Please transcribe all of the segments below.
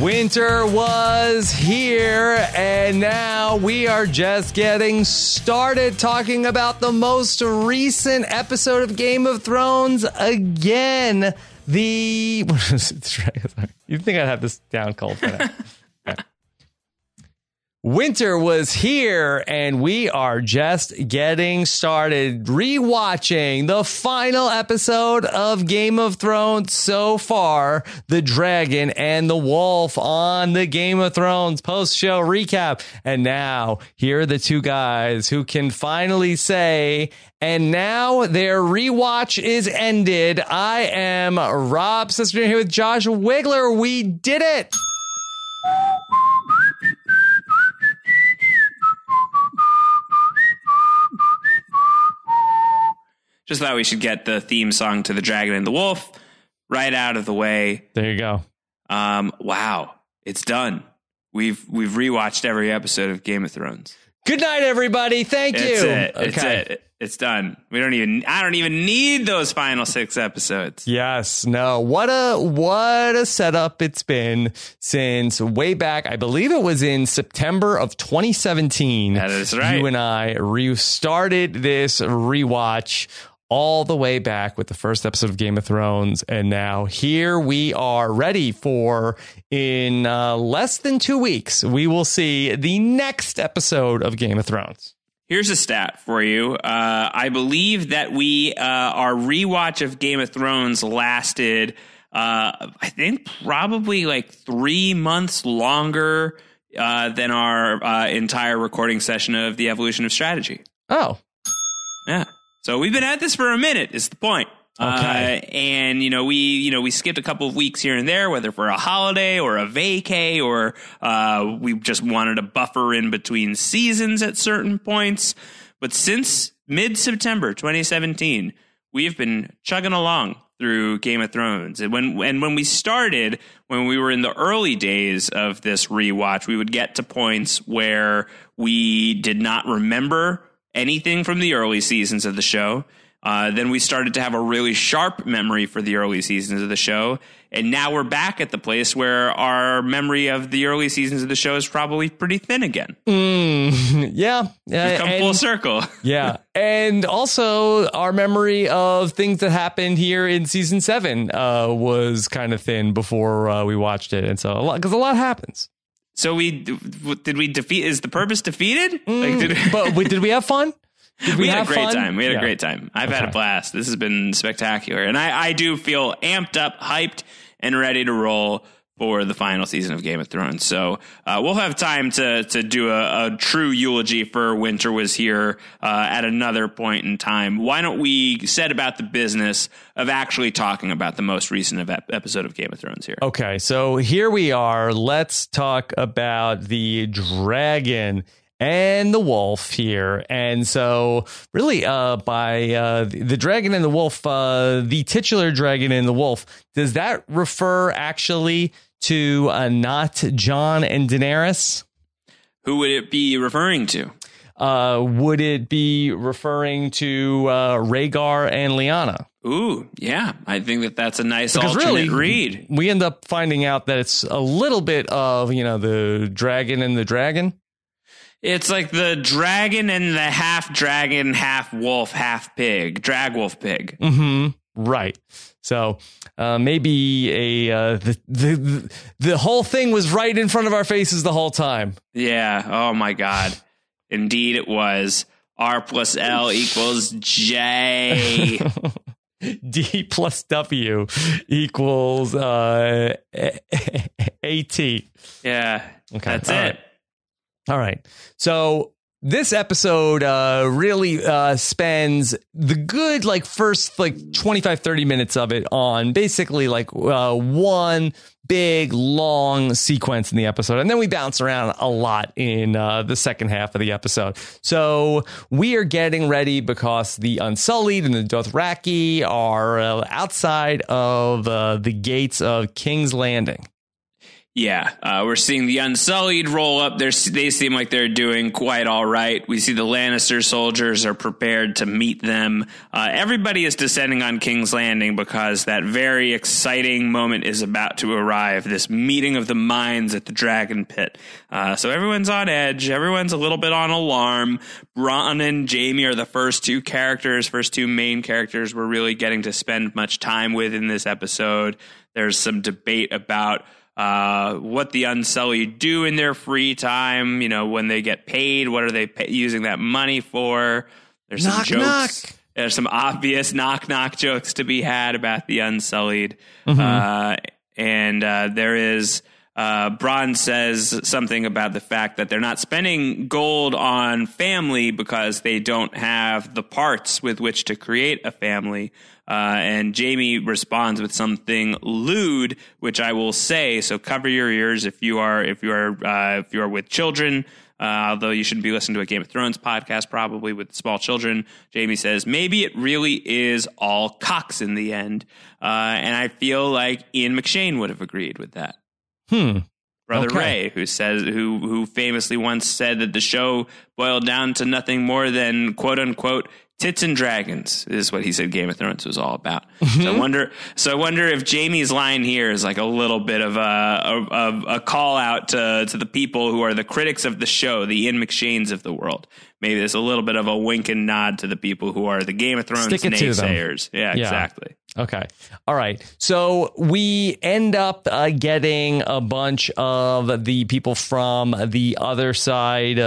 Winter was here, and now we are just getting started talking about the most recent episode of Game of Thrones again. You'd think I'd have this down cold for that. Winter was here, and we are just getting started rewatching the final episode of Game of Thrones so far, The Dragon and the Wolf, on the Game of Thrones post-show recap. And now, here are the two guys who can finally say, and now their rewatch is ended. I am Rob Zesternino here with Josh Wigler. We did it! Just thought we should get the theme song to The Dragon and the Wolf right out of the way. There you go. Wow. It's done. We've rewatched every episode of Game of Thrones. Good night, everybody. Thank you. It's okay. It's done. I don't even need those final six episodes. Yes. No. What a setup it's been since way back. I believe it was in September of 2017. That is right. You and I restarted this rewatch all the way back with the first episode of Game of Thrones. And now here we are, ready for, in less than 2 weeks, we will see the next episode of Game of Thrones. Here's a stat for you. I believe that our rewatch of Game of Thrones lasted, I think, probably like 3 months longer than our entire recording session of The Evolution of Strategy. Oh. Yeah. So we've been at this for a minute, is the point. Okay. And, we skipped a couple of weeks here and there, whether for a holiday or a vacay, or we just wanted a buffer in between seasons at certain points. But since mid-September 2017, we've been chugging along through Game of Thrones. And when we started, when we were in the early days of this rewatch, we would get to points where we did not remember anything from the early seasons of the show. Then we started to have a really sharp memory for the early seasons of the show. And now we're back at the place where our memory of the early seasons of the show is probably pretty thin again. Yeah. We've come full circle. Yeah. And also our memory of things that happened here in season 7 was kind of thin before we watched it. And so a lot happens. So is the purpose defeated? Did we have fun? We had a great time. I've had a blast. This has been spectacular. And I do feel amped up, hyped, and ready to roll for the final season of Game of Thrones. So we'll have time to do a true eulogy for Winter Was Here at another point in time. Why don't we set about the business of actually talking about the most recent episode of Game of Thrones here? Okay, so here we are. Let's talk about The Dragon and the Wolf here. And so really by The Dragon and the Wolf, the titular Dragon and the Wolf, does that refer actually to not Jon and Daenerys? Who would it be referring to? Would it be referring to Rhaegar and Lyanna? Ooh, yeah. I think that's a nice alternate read. We end up finding out that it's a little bit of, the dragon and the dragon. It's like the dragon and the half dragon, half wolf, half pig, drag wolf pig. Mm-hmm. Right. So maybe the whole thing was right in front of our faces the whole time. Yeah. Oh, my God. Indeed, it was. R+L equals J. D+W equals AT. Yeah. Okay. That's it. All right. So this episode really spends the good first 25, 30 minutes of it on basically one big long sequence in the episode. And then we bounce around a lot in the second half of the episode. So we are getting ready because the Unsullied and the Dothraki are outside of the gates of King's Landing. Yeah, we're seeing the Unsullied roll up. They seem like they're doing quite all right. We see the Lannister soldiers are prepared to meet them. Everybody is descending on King's Landing because that very exciting moment is about to arrive, this meeting of the minds at the Dragon Pit. So everyone's on edge. Everyone's a little bit on alarm. Bronn and Jaime are the first two main characters we're really getting to spend much time with in this episode. There's some debate about what the Unsullied do in their free time, you know, when they get paid, what are they using that money for? There's knock, some jokes. Knock. There's some obvious knock-knock jokes to be had about the Unsullied. Mm-hmm. And Bronn says something about the fact that they're not spending gold on family because they don't have the parts with which to create a family. And Jaime responds with something lewd, which I will say. So cover your ears if you are with children. Although you shouldn't be listening to a Game of Thrones podcast, probably with small children. Jaime says, maybe it really is all cocks in the end. And I feel like Ian McShane would have agreed with that. Brother Ray, who famously once said that the show boiled down to nothing more than quote unquote tits and dragons is what he said Game of Thrones was all about. So I wonder if Jaime's line here is like a little bit of a call out to the people who are the critics of the show, the Ian McShanes of the world. Maybe there's a little bit of a wink and nod to the people who are the Game of Thrones naysayers. Yeah, exactly. Okay. All right. So we end up getting a bunch of the people from the other side.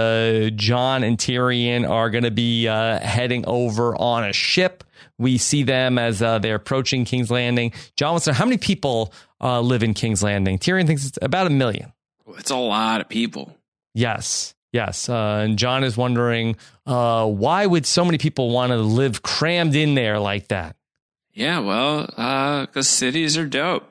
Jon and Tyrion are going to be heading over on a ship. We see them as they're approaching King's Landing. Jon wants to know how many people live in King's Landing. Tyrion thinks it's about 1 million. It's a lot of people. Yes. Yes. And Jon is wondering, why would so many people want to live crammed in there like that? Yeah, well, because cities are dope.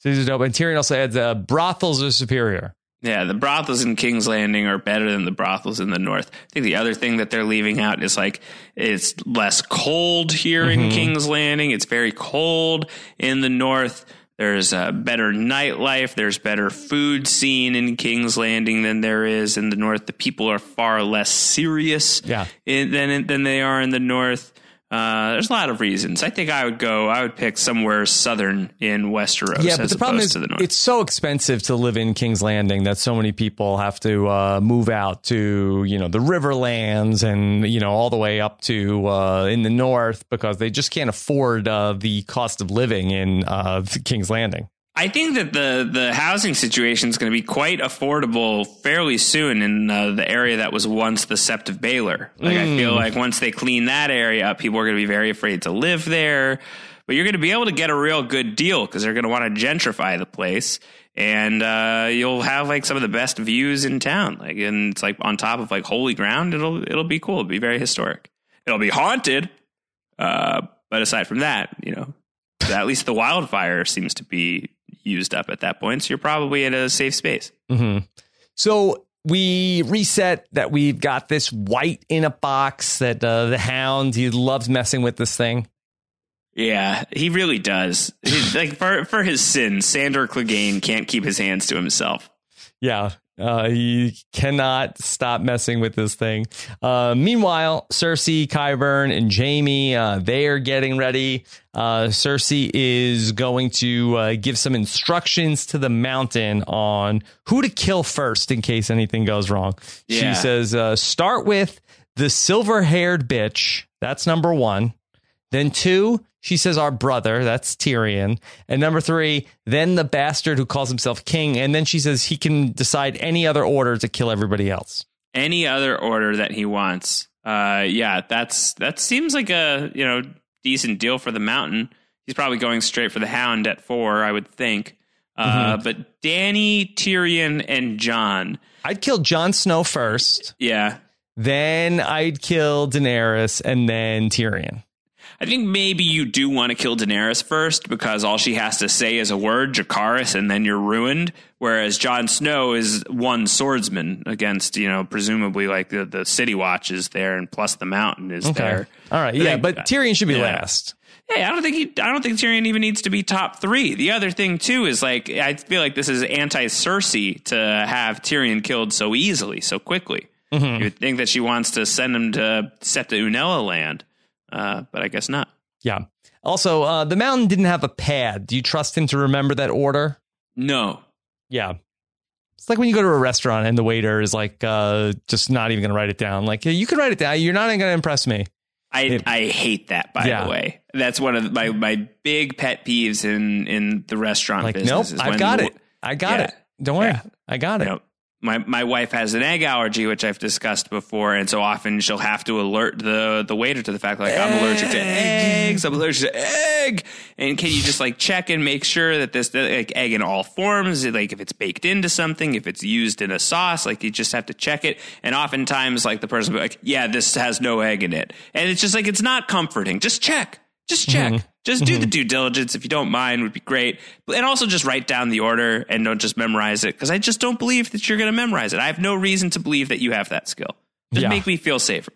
Cities are dope. And Tyrion also adds, brothels are superior. Yeah, the brothels in King's Landing are better than the brothels in the north. I think the other thing that they're leaving out is like it's less cold here in King's Landing. It's very cold in the north. There's a better nightlife. There's better food scene in King's Landing than there is in the north. The people are far less serious than they are in the north. There's a lot of reasons. I think I would pick somewhere southern in Westeros. Yeah, but the problem is it's so expensive to live in King's Landing that so many people have to move out to, you know, the Riverlands and, you know, all the way up to in the north because they just can't afford the cost of living in King's Landing. I think that the housing situation is going to be quite affordable fairly soon in the area that was once the Sept of Baelor. I feel like once they clean that area up, people are going to be very afraid to live there. But you're going to be able to get a real good deal because they're going to want to gentrify the place. And you'll have like some of the best views in town. Like, and it's like on top of like holy ground. It'll be cool. It'll be very historic. It'll be haunted. But aside from that, you know, at least the wildfire seems to be used up at that point, so you're probably in a safe space. So we reset that we've got this white in a box that the Hound, he loves messing with this thing. Yeah, he really does. Like for his sins, Sandor Clegane can't keep his hands to himself. Yeah. He cannot stop messing with this thing. Meanwhile, Cersei, Qyburn, and Jaime, they are getting ready. Cersei is going to give some instructions to the Mountain on who to kill first in case anything goes wrong. Yeah. She says, start with the silver-haired bitch. That's number one. Then two, she says our brother, that's Tyrion. And number three, then the bastard who calls himself king. And then she says he can decide any other order to kill everybody else. Any other order that he wants. Yeah, that seems like a, you know, decent deal for the Mountain. He's probably going straight for the Hound at 4, I would think. But Dany, Tyrion, and Jon. I'd kill Jon Snow first. Yeah. Then I'd kill Daenerys and then Tyrion. I think maybe you do want to kill Daenerys first, because all she has to say is a word, Dracarys, and then you're ruined. Whereas Jon Snow is one swordsman against, you know, presumably like the City Watch is there, and plus the Mountain is there. All right. Yeah. But Tyrion should be last. Hey, I don't think Tyrion even needs to be top three. The other thing, too, is like, I feel like this is anti-Cersei to have Tyrion killed so easily, so quickly. Mm-hmm. You would think that she wants to send him to Septa Unella land, but I guess not. Yeah. Also, the Mountain didn't have a pad. Do you trust him to remember that order? No. Yeah. It's like when you go to a restaurant and the waiter is like, just not even going to write it down. Like, you can write it down. You're not even going to impress me. I hate that, by the way. That's one of my big pet peeves in the restaurant like, business. Nope, I got it. Don't worry. Yeah. I got it. Nope. My wife has an egg allergy, which I've discussed before, and so often she'll have to alert the waiter to the fact, like, I'm allergic to eggs, I'm allergic to egg, and can you just, like, check and make sure that this, like, egg in all forms, like, if it's baked into something, if it's used in a sauce, like, you just have to check it, and oftentimes, like, the person will be like, yeah, this has no egg in it, and it's just, like, it's not comforting, just check. Mm-hmm. Just do the due diligence, if you don't mind, would be great. And also just write down the order and don't just memorize it, because I just don't believe that you're going to memorize it. I have no reason to believe that you have that skill. Just make me feel safer.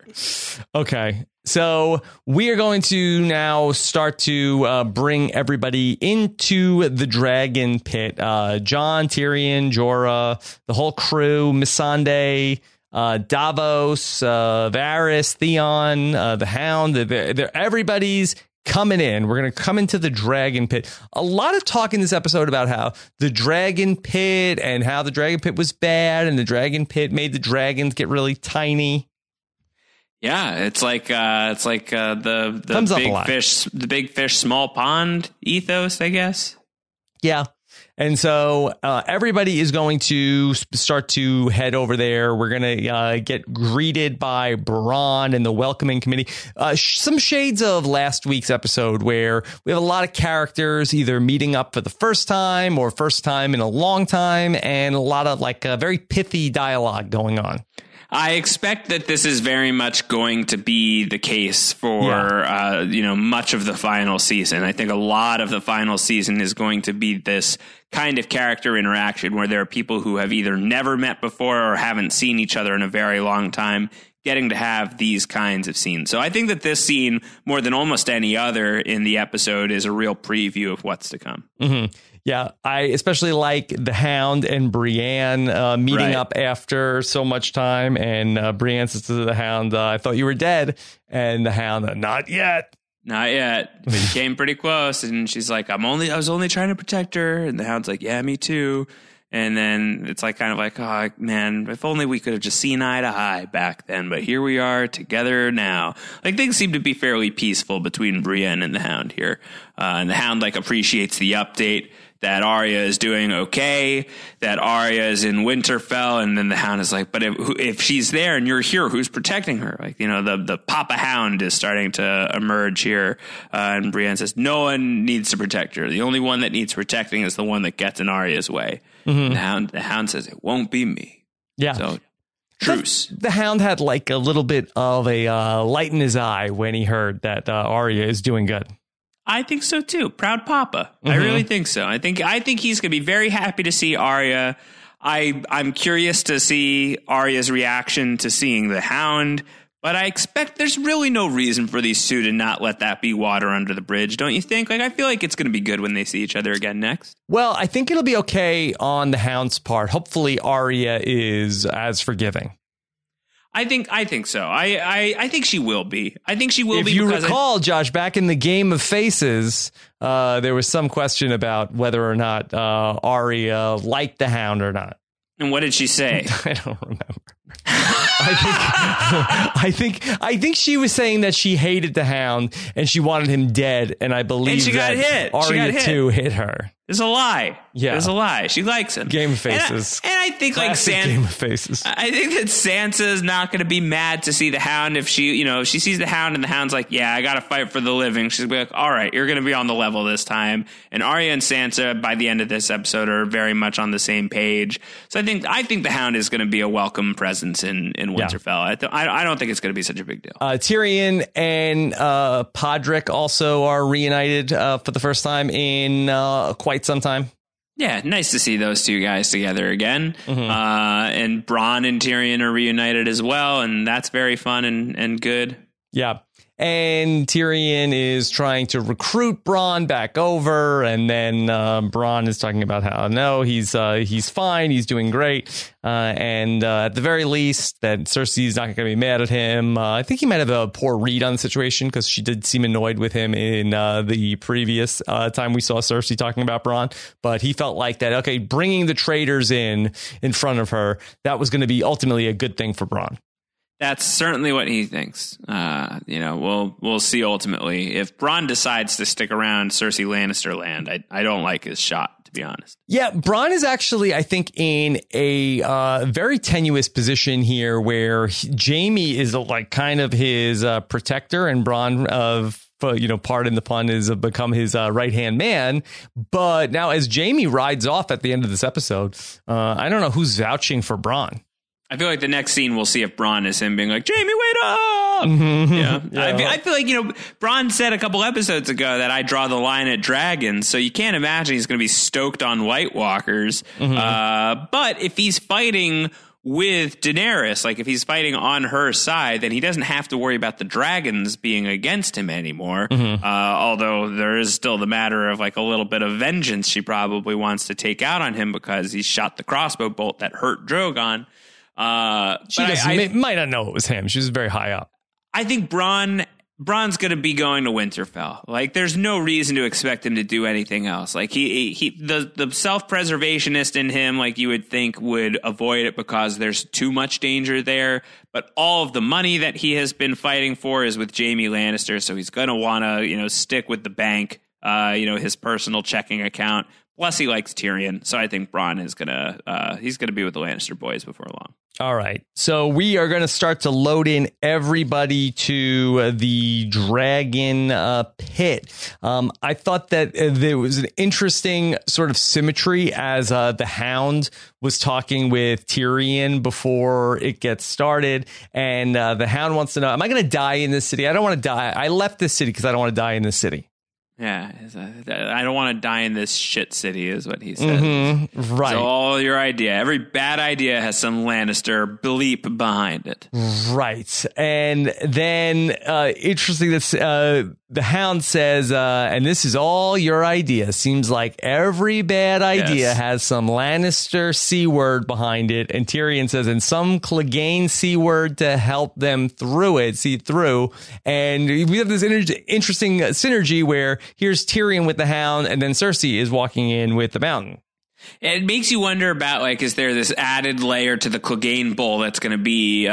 Okay, so we are going to now start to bring everybody into the Dragon Pit. Jon, Tyrion, Jorah, the whole crew, Missandei, Davos, Varys, Theon, the Hound. Everybody's coming in. We're going to come into the Dragon Pit. A lot of talk in this episode about how the Dragon Pit and how the Dragon Pit was bad and the Dragon Pit made the dragons get really tiny. Yeah, it's like the big fish, small pond ethos, I guess. Yeah. And so everybody is going to start to head over there. We're going to get greeted by Bronn and the welcoming committee. Some shades of last week's episode, where we have a lot of characters either meeting up for the first time or first time in a long time, and a lot of like very pithy dialogue going on. I expect that this is very much going to be the case for, much of the final season. I think a lot of the final season is going to be this kind of character interaction where there are people who have either never met before or haven't seen each other in a very long time getting to have these kinds of scenes. So I think that this scene, more than almost any other in the episode, is a real preview of what's to come. Mm-hmm. Yeah, I especially like the Hound and Brienne meeting up after so much time. And Brienne says to the Hound, I thought you were dead. And the Hound, not yet. But you came pretty close. And she's like, I was only trying to protect her. And the Hound's like, yeah, me too. And then it's like kind of like, oh, man, if only we could have just seen eye to eye back then. But here we are together now. Like, things seem to be fairly peaceful between Brienne and the Hound here. And the Hound, like, appreciates the update that Arya is doing okay, that Arya is in Winterfell. And then the Hound is like, but if she's there and you're here, who's protecting her? Like, you know, the Papa Hound is starting to emerge here. And Brienne says, no one needs to protect her. The only one that needs protecting is the one that gets in Arya's way. Mm-hmm. The Hound says, it won't be me. Yeah. So truce. The Hound had like a little bit of a light in his eye when he heard that Arya is doing good. I think so, too. Proud Papa. Mm-hmm. I really think so. I think he's going to be very happy to see Arya. I'm curious to see Arya's reaction to seeing the Hound. But I expect there's really no reason for these two to not let that be water under the bridge, don't you think? Like, I feel like it's going to be good when they see each other again next. Well, I think it'll be okay on the Hound's part. Hopefully Arya is as forgiving. I think so. I think she will be. I think she will be. If you recall, Josh, back in the Game of Faces, there was some question about whether or not Arya liked the Hound or not. And what did she say? I don't remember. I think she was saying that she hated the Hound and she wanted him dead. And I believe that Arya too hit her. It's a lie. Yeah. It's a lie. She likes him. Game faces. And I think classic like Sansa. Game faces. I think that Sansa's not going to be mad to see the Hound if she, you know, if she sees the Hound and the Hound's like, yeah, I got to fight for the living. She's gonna be like, all right, you're going to be on the level this time. And Arya and Sansa by the end of this episode are very much on the same page. So I think the Hound is going to be a welcome presence in Winterfell. Yeah. I don't think it's going to be such a big deal. Tyrion and Podrick also are reunited for the first time in quite sometime. Yeah, nice to see those two guys together again. Mm-hmm. And Bronn and Tyrion are reunited as well, and that's very fun and good. Yeah. And Tyrion is trying to recruit Bronn back over, and then Bronn is talking about how no, he's fine, he's doing great, and at the very least that Cersei's not going to be mad at him. I think he might have a poor read on the situation because she did seem annoyed with him in the previous time we saw Cersei talking about Bronn, but he felt like that okay, bringing the traitors in front of her, that was going to be ultimately a good thing for Bronn. That's certainly what he thinks. We'll see ultimately if Bronn decides to stick around Cersei Lannister land. I don't like his shot, to be honest. Yeah, Bronn is actually, I think, in a very tenuous position here where Jaime is like kind of his protector, and Bronn of. Pardon the pun, is become his right-hand man. But now as Jaime rides off at the end of this episode, I don't know who's vouching for Bronn. I feel like the next scene we'll see if Bronn is him being like, Jaime, wait up. Mm-hmm. Yeah. Yeah. I feel like, Bronn said a couple episodes ago that I draw the line at dragons. So you can't imagine he's going to be stoked on White Walkers. Mm-hmm. But if he's fighting with Daenerys, like if he's fighting on her side, then he doesn't have to worry about the dragons being against him anymore. Mm-hmm. Although there is still the matter of like a little bit of vengeance she probably wants to take out on him because he shot the crossbow bolt that hurt Drogon. She might not know it was him. She was very high up. I think Bronn's going to be going to Winterfell. Like, there's no reason to expect him to do anything else. Like, the self-preservationist in him, like you would think, would avoid it because there's too much danger there. But all of the money that he has been fighting for is with Jaime Lannister, so he's going to want to, stick with the bank, his personal checking account. Plus, he likes Tyrion, so I think Bronn is he's gonna be with the Lannister boys before long. All right, so we are going to start to load in everybody to the Dragon Pit. I thought that there was an interesting sort of symmetry as the Hound was talking with Tyrion before it gets started. And the Hound wants to know, am I going to die in this city? I don't want to die. I left this city because I don't want to die in this city. Yeah, I don't want to die in this shit city is what he said. Mm-hmm, right. So all your idea, every bad idea has some Lannister bleep behind it. Right. And then interesting that the Hound says, and this is all your idea. Seems like every bad idea has some Lannister C word behind it. And Tyrion says, and some Clegane C word to help them through it, see through. And we have this interesting synergy where here's Tyrion with the Hound, and then Cersei is walking in with the Mountain. It makes you wonder about, like, is there this added layer to the Clegane Bowl that's going to be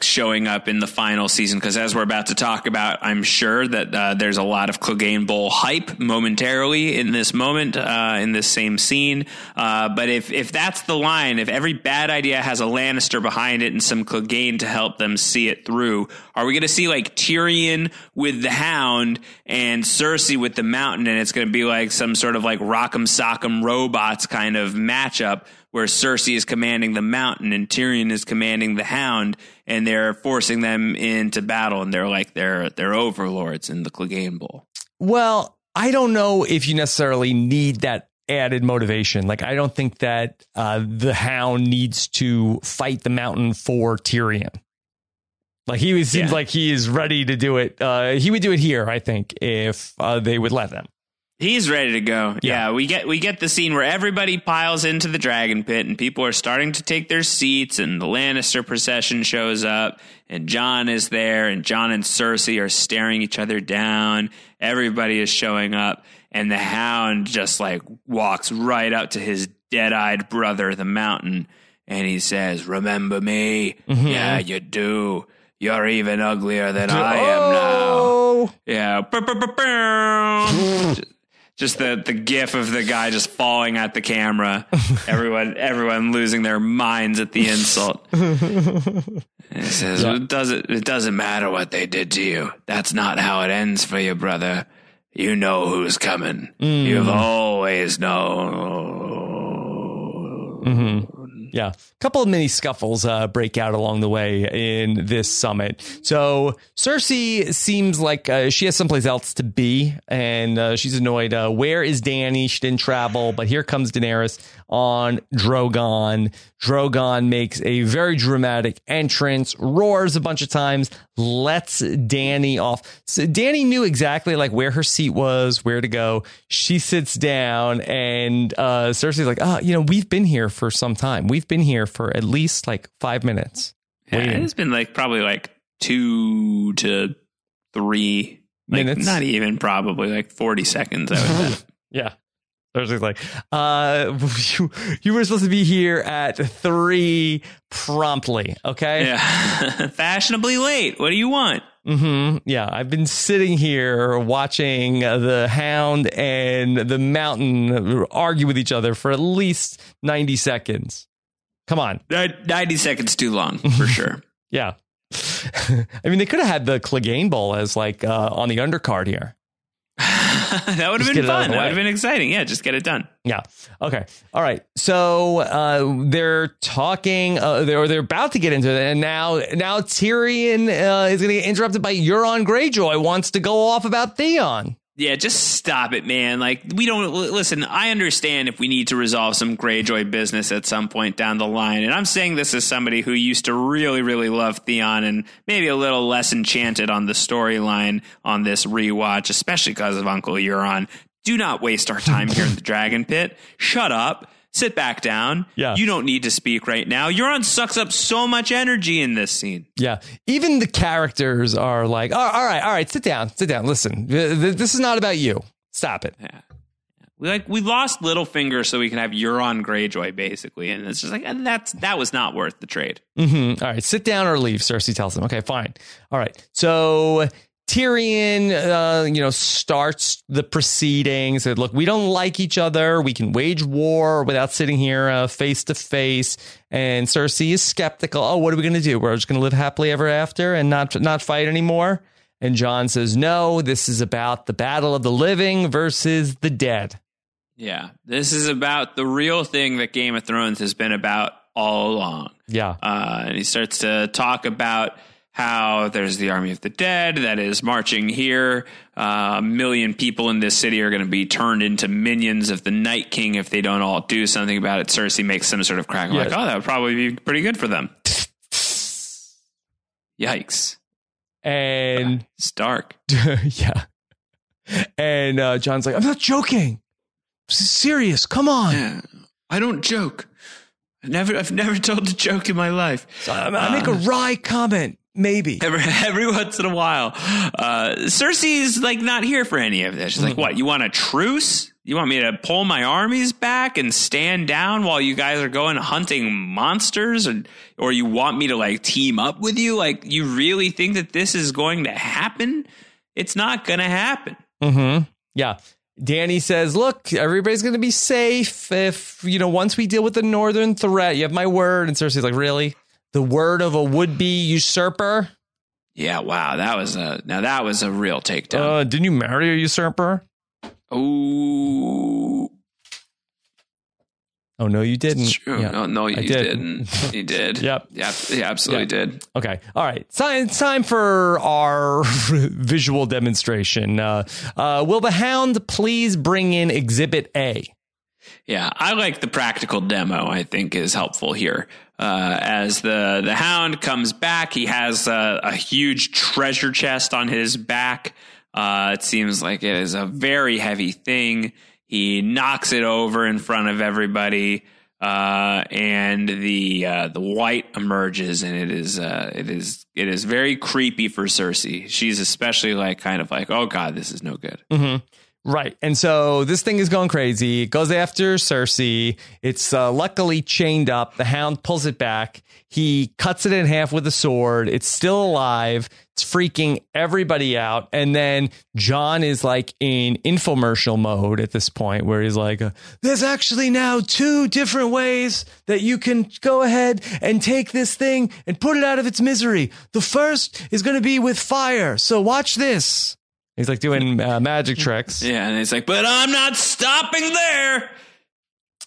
showing up in the final season? Because as we're about to talk about, I'm sure that there's a lot of Clegane Bowl hype momentarily in this moment, in this same scene. But if that's the line, if every bad idea has a Lannister behind it and some Clegane to help them see it through, are we going to see, like, Tyrion with the Hound and Cersei with the Mountain, and it's going to be, like, some sort of, like, rock'em sock'em robots kind of matchup where Cersei is commanding the Mountain and Tyrion is commanding the Hound, and they're forcing them into battle, and they're like they're overlords in the Clegane Bowl? Well, I don't know if you necessarily need that added motivation. Like, I don't think that the Hound needs to fight the Mountain for Tyrion. Like, he seems like he is ready to do it. He would do it here, I think, if they would let him. He's ready to go. Yeah, we get the scene where everybody piles into the Dragon Pit and people are starting to take their seats, and the Lannister procession shows up, and Jon is there, and Jon and Cersei are staring each other down. Everybody is showing up, and the Hound just like walks right up to his dead-eyed brother, the Mountain, and he says, "Remember me? Mm-hmm. Yeah, you do. You're even uglier than I am now." Yeah. Just the gif of the guy just falling at the camera. Everyone losing their minds at the insult. It says, yeah. It doesn't matter what they did to you. That's not how it ends for you, brother. You know who's coming. Mm. You've always known. Mm-hmm. Yeah. A couple of mini scuffles break out along the way in this summit. So Cersei seems like she has someplace else to be, and she's annoyed. Where is Dany? She didn't travel, but here comes Daenerys on Drogon. Drogon makes a very dramatic entrance, roars a bunch of times, lets Dany off. So Dany knew exactly like where her seat was, where to go. She sits down, and Cersei's like, oh, we've been here for some time. We've been here for at least like 5 minutes. Yeah, it's been like probably like 2 to 3 minutes. Not even probably like 40 seconds. I would say. Yeah. Cersei's like, you were supposed to be here at 3 promptly. Okay. Yeah. Fashionably late. What do you want? Mm-hmm. Yeah. I've been sitting here watching the Hound and the Mountain argue with each other for at least 90 seconds. Come on. 90 seconds too long, for sure. Yeah. I mean, they could have had the Clegane Bowl as like on the undercard here. That would have been fun. That would have been exciting. Yeah, just get it done. Yeah. Okay. All right. So they're talking, they're about to get into it. And now Tyrion is going to get interrupted by Euron Greyjoy, wants to go off about Theon. Yeah, just stop it, man. Like, we don't listen. I understand if we need to resolve some Greyjoy business at some point down the line. And I'm saying this as somebody who used to really, really love Theon and maybe a little less enchanted on the storyline on this rewatch, especially because of Uncle Euron. Do not waste our time here in the Dragon Pit. Shut up. Sit back down. Yeah. You don't need to speak right now. Euron sucks up so much energy in this scene. Yeah. Even the characters are like, oh, all right, sit down. Listen, this is not about you. Stop it. Yeah. We lost Littlefinger so we can have Euron Greyjoy, basically. And it's just like, and that was not worth the trade. Mm-hmm. All right. Sit down or leave, Cersei tells him. Okay, fine. All right. So Tyrion, starts the proceedings. Look, we don't like each other. We can wage war without sitting here face to face. And Cersei is skeptical. Oh, what are we going to do? We're just going to live happily ever after and not fight anymore. And Jon says, no, this is about the battle of the living versus the dead. Yeah, this is about the real thing that Game of Thrones has been about all along. Yeah. And he starts to talk about how there's the army of the dead that is marching here. A million people in this city are going to be turned into minions of the Night King if they don't all do something about it. Cersei makes some sort of crack. I'm like, oh, that would probably be pretty good for them. Yikes. And Stark. Yeah. And Jon's like, I'm not joking. This is serious. Come on. Yeah, I don't joke. I've never told a joke in my life. So I make a wry comment. Maybe every once in a while. Cersei's like not here for any of this. She's like, what? You want a truce? You want me to pull my armies back and stand down while you guys are going hunting monsters? Or you want me to like team up with you? Like, you really think that this is going to happen? It's not going to happen. Mm-hmm. Yeah. Dany says, look, everybody's going to be safe. If, once we deal with the northern threat, you have my word. And Cersei's like, really? The word of a would-be usurper. Yeah, wow. That was a real takedown. Didn't you marry a usurper? Oh, no, you didn't. Sure. Yeah. No, you didn't. You did. Yep. Yep. You absolutely did. Okay. All right. So it's time for our visual demonstration. Will the Hound please bring in Exhibit A? Yeah, I like the practical demo, I think, is helpful here. As the Hound comes back, he has a huge treasure chest on his back. It seems like it is a very heavy thing. He knocks it over in front of everybody, and the white emerges, and it is very creepy for Cersei. She's especially like, kind of like, oh god, this is no good. Mm-hmm. Right. And so this thing is going crazy. It goes after Cersei. It's luckily chained up. The Hound pulls it back. He cuts it in half with a sword. It's still alive. It's freaking everybody out. And then Jon is like in infomercial mode at this point where he's like, there's actually now two different ways that you can go ahead and take this thing and put it out of its misery. The first is going to be with fire. So watch this. He's like doing magic tricks. Yeah, and he's like, but I'm not stopping there.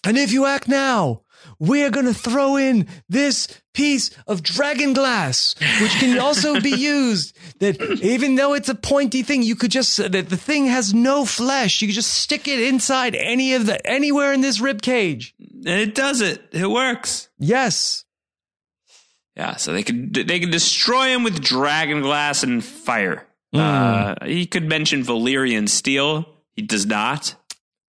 And if you act now, we're going to throw in this piece of dragon glass, which can also be used that even though it's a pointy thing, you could just that the thing has no flesh. You could just stick it inside any of the anywhere in this rib cage. And it does it. It works. Yes. Yeah, so they can destroy him with dragon glass and fire. He could mention Valyrian steel. He does not.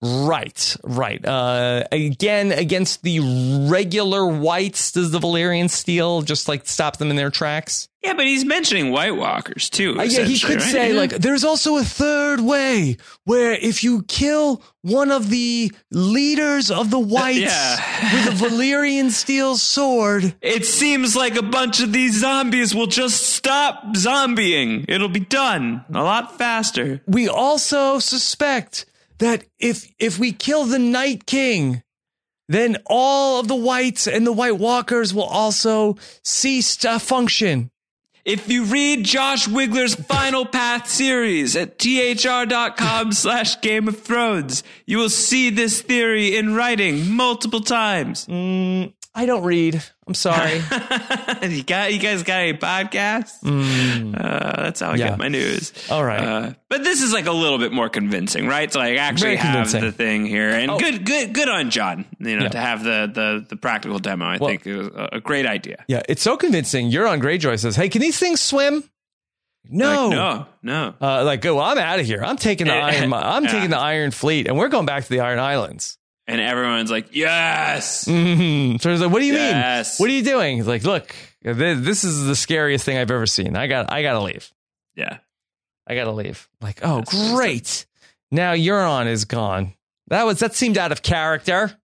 Right. Again, against the regular whites, does the Valyrian steel just like stop them in their tracks? Yeah, but he's mentioning White Walkers too. Yeah, he could say like, there's also a third way where if you kill one of the leaders of the whites with a Valyrian steel sword. It seems like a bunch of these zombies will just stop zombieing. It'll be done a lot faster. We also suspect that if we kill the Night King, then all of the whites and the White Walkers will also cease to function. If you read Josh Wigler's Final Path series at thr.com/Game of Thrones, you will see this theory in writing multiple times. I don't read. I'm sorry. You guys got any podcasts? That's how I get my news. All right. But this is like a little bit more convincing, right? So I actually have the thing here. And good on Jon, to have the practical demo. I think it was a great idea. Yeah, it's so convincing. Euron Greyjoy says, hey, can these things swim? No, like, no. I'm out of here. I'm taking the taking the Iron Fleet and we're going back to the Iron Islands. And everyone's like, yes. Mm-hmm. So he's like, what do you mean? What are you doing? He's like, look, this is the scariest thing I've ever seen. I gotta leave. Yeah. I gotta leave. Like, oh, great. Now Euron is gone. That seemed out of character.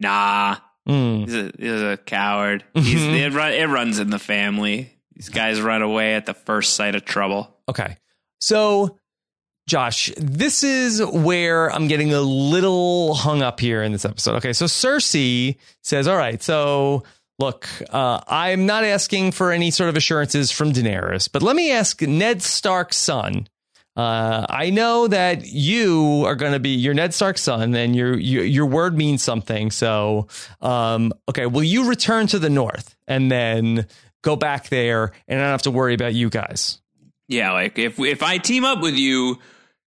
Nah. He's a coward. It runs in the family. These guys run away at the first sight of trouble. Okay. So Josh, this is where I'm getting a little hung up here in this episode. Okay, so Cersei says, all right, so look, I'm not asking for any sort of assurances from Daenerys, but let me ask Ned Stark's son. I know that you are going to be your Ned Stark's son and your word means something. So, okay, will you return to the North and then go back there and I don't have to worry about you guys? Yeah, like if I team up with you,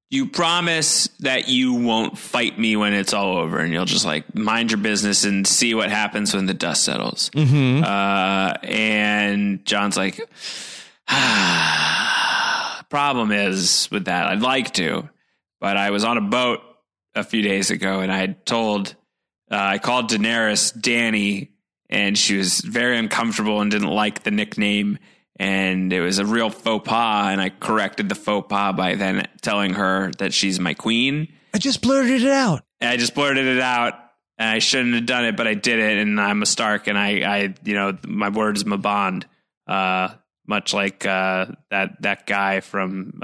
you promise that you won't fight me when it's all over and you'll just like mind your business and see what happens when the dust settles. Mm-hmm. And Jon's like, problem is with that, I'd like to, but I was on a boat a few days ago and I called Daenerys Danny and she was very uncomfortable and didn't like the nickname. And it was a real faux pas, and I corrected the faux pas by then telling her that she's my queen. I just blurted it out, and I shouldn't have done it, but I did it, and I'm a Stark, and I my word's my bond, much like that guy from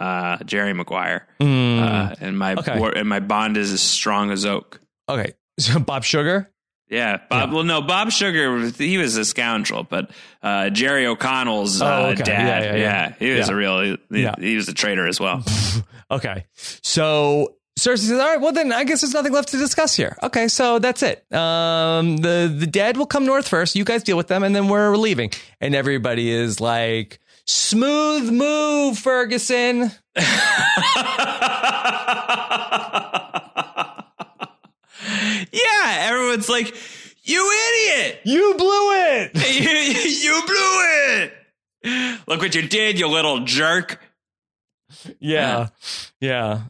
Jerry Maguire. And my bond is as strong as oak. Okay, so Bob Sugar? Yeah, Bob. Yeah. Well, no, Bob Sugar, he was a scoundrel, but Jerry O'Connell's dad, he was a real, he was a traitor as well. Okay, so Cersei says, all right, well then I guess there's nothing left to discuss here. Okay, so that's it. The dead will come north first. You guys deal with them, and then we're leaving. And everybody is like, smooth move, Ferguson. Yeah, everyone's like, you idiot! You blew it! You blew it! Look what you did, you little jerk. Yeah.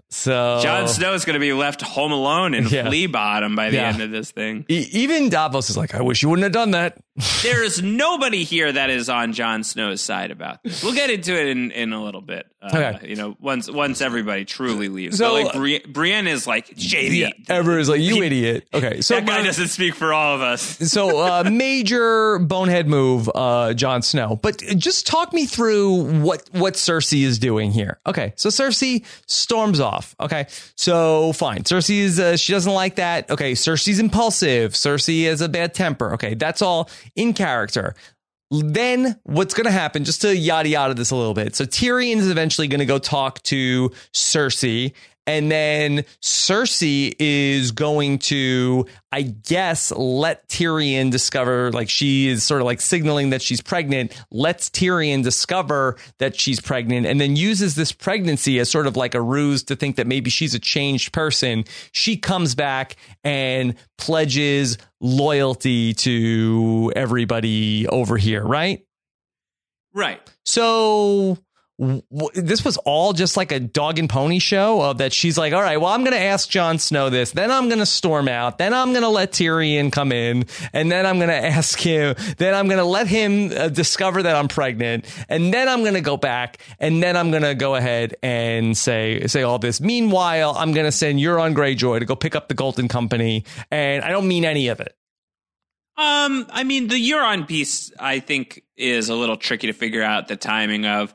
So Jon Snow is going to be left home alone in Flea Bottom by the end of this thing. Even Davos is like, I wish you wouldn't have done that. There is nobody here that is on Jon Snow's side about this. We'll get into it in a little bit. Okay. You know, once everybody truly leaves. So like Brienne is like shady. Yeah, Ever is like, you idiot. Okay, so that guy doesn't speak for all of us. So major bonehead move, Jon Snow. But just talk me through what Cersei is doing here. Okay, so Cersei storms off. Okay, so fine. Cersei is she doesn't like that. Okay, Cersei's impulsive. Cersei has a bad temper. Okay, that's all in character. Then what's going to happen, just to yada yada this a little bit. So Tyrion is eventually going to go talk to Cersei. And then Cersei is going to, I guess, let Tyrion discover, like she is sort of like signaling that she's pregnant, lets Tyrion discover that she's pregnant, and then uses this pregnancy as sort of like a ruse to think that maybe she's a changed person. She comes back and pledges loyalty to everybody over here, right? Right. So this was all just like a dog and pony show of that. She's like, all right, well, I'm going to ask Jon Snow this. Then I'm going to storm out. Then I'm going to let Tyrion come in. And then I'm going to ask him. Then I'm going to let him discover that I'm pregnant. And then I'm going to go back. And then I'm going to go ahead and say all this. Meanwhile, I'm going to send Euron Greyjoy to go pick up the Golden Company. And I don't mean any of it. I mean, the Euron piece, I think, is a little tricky to figure out the timing of.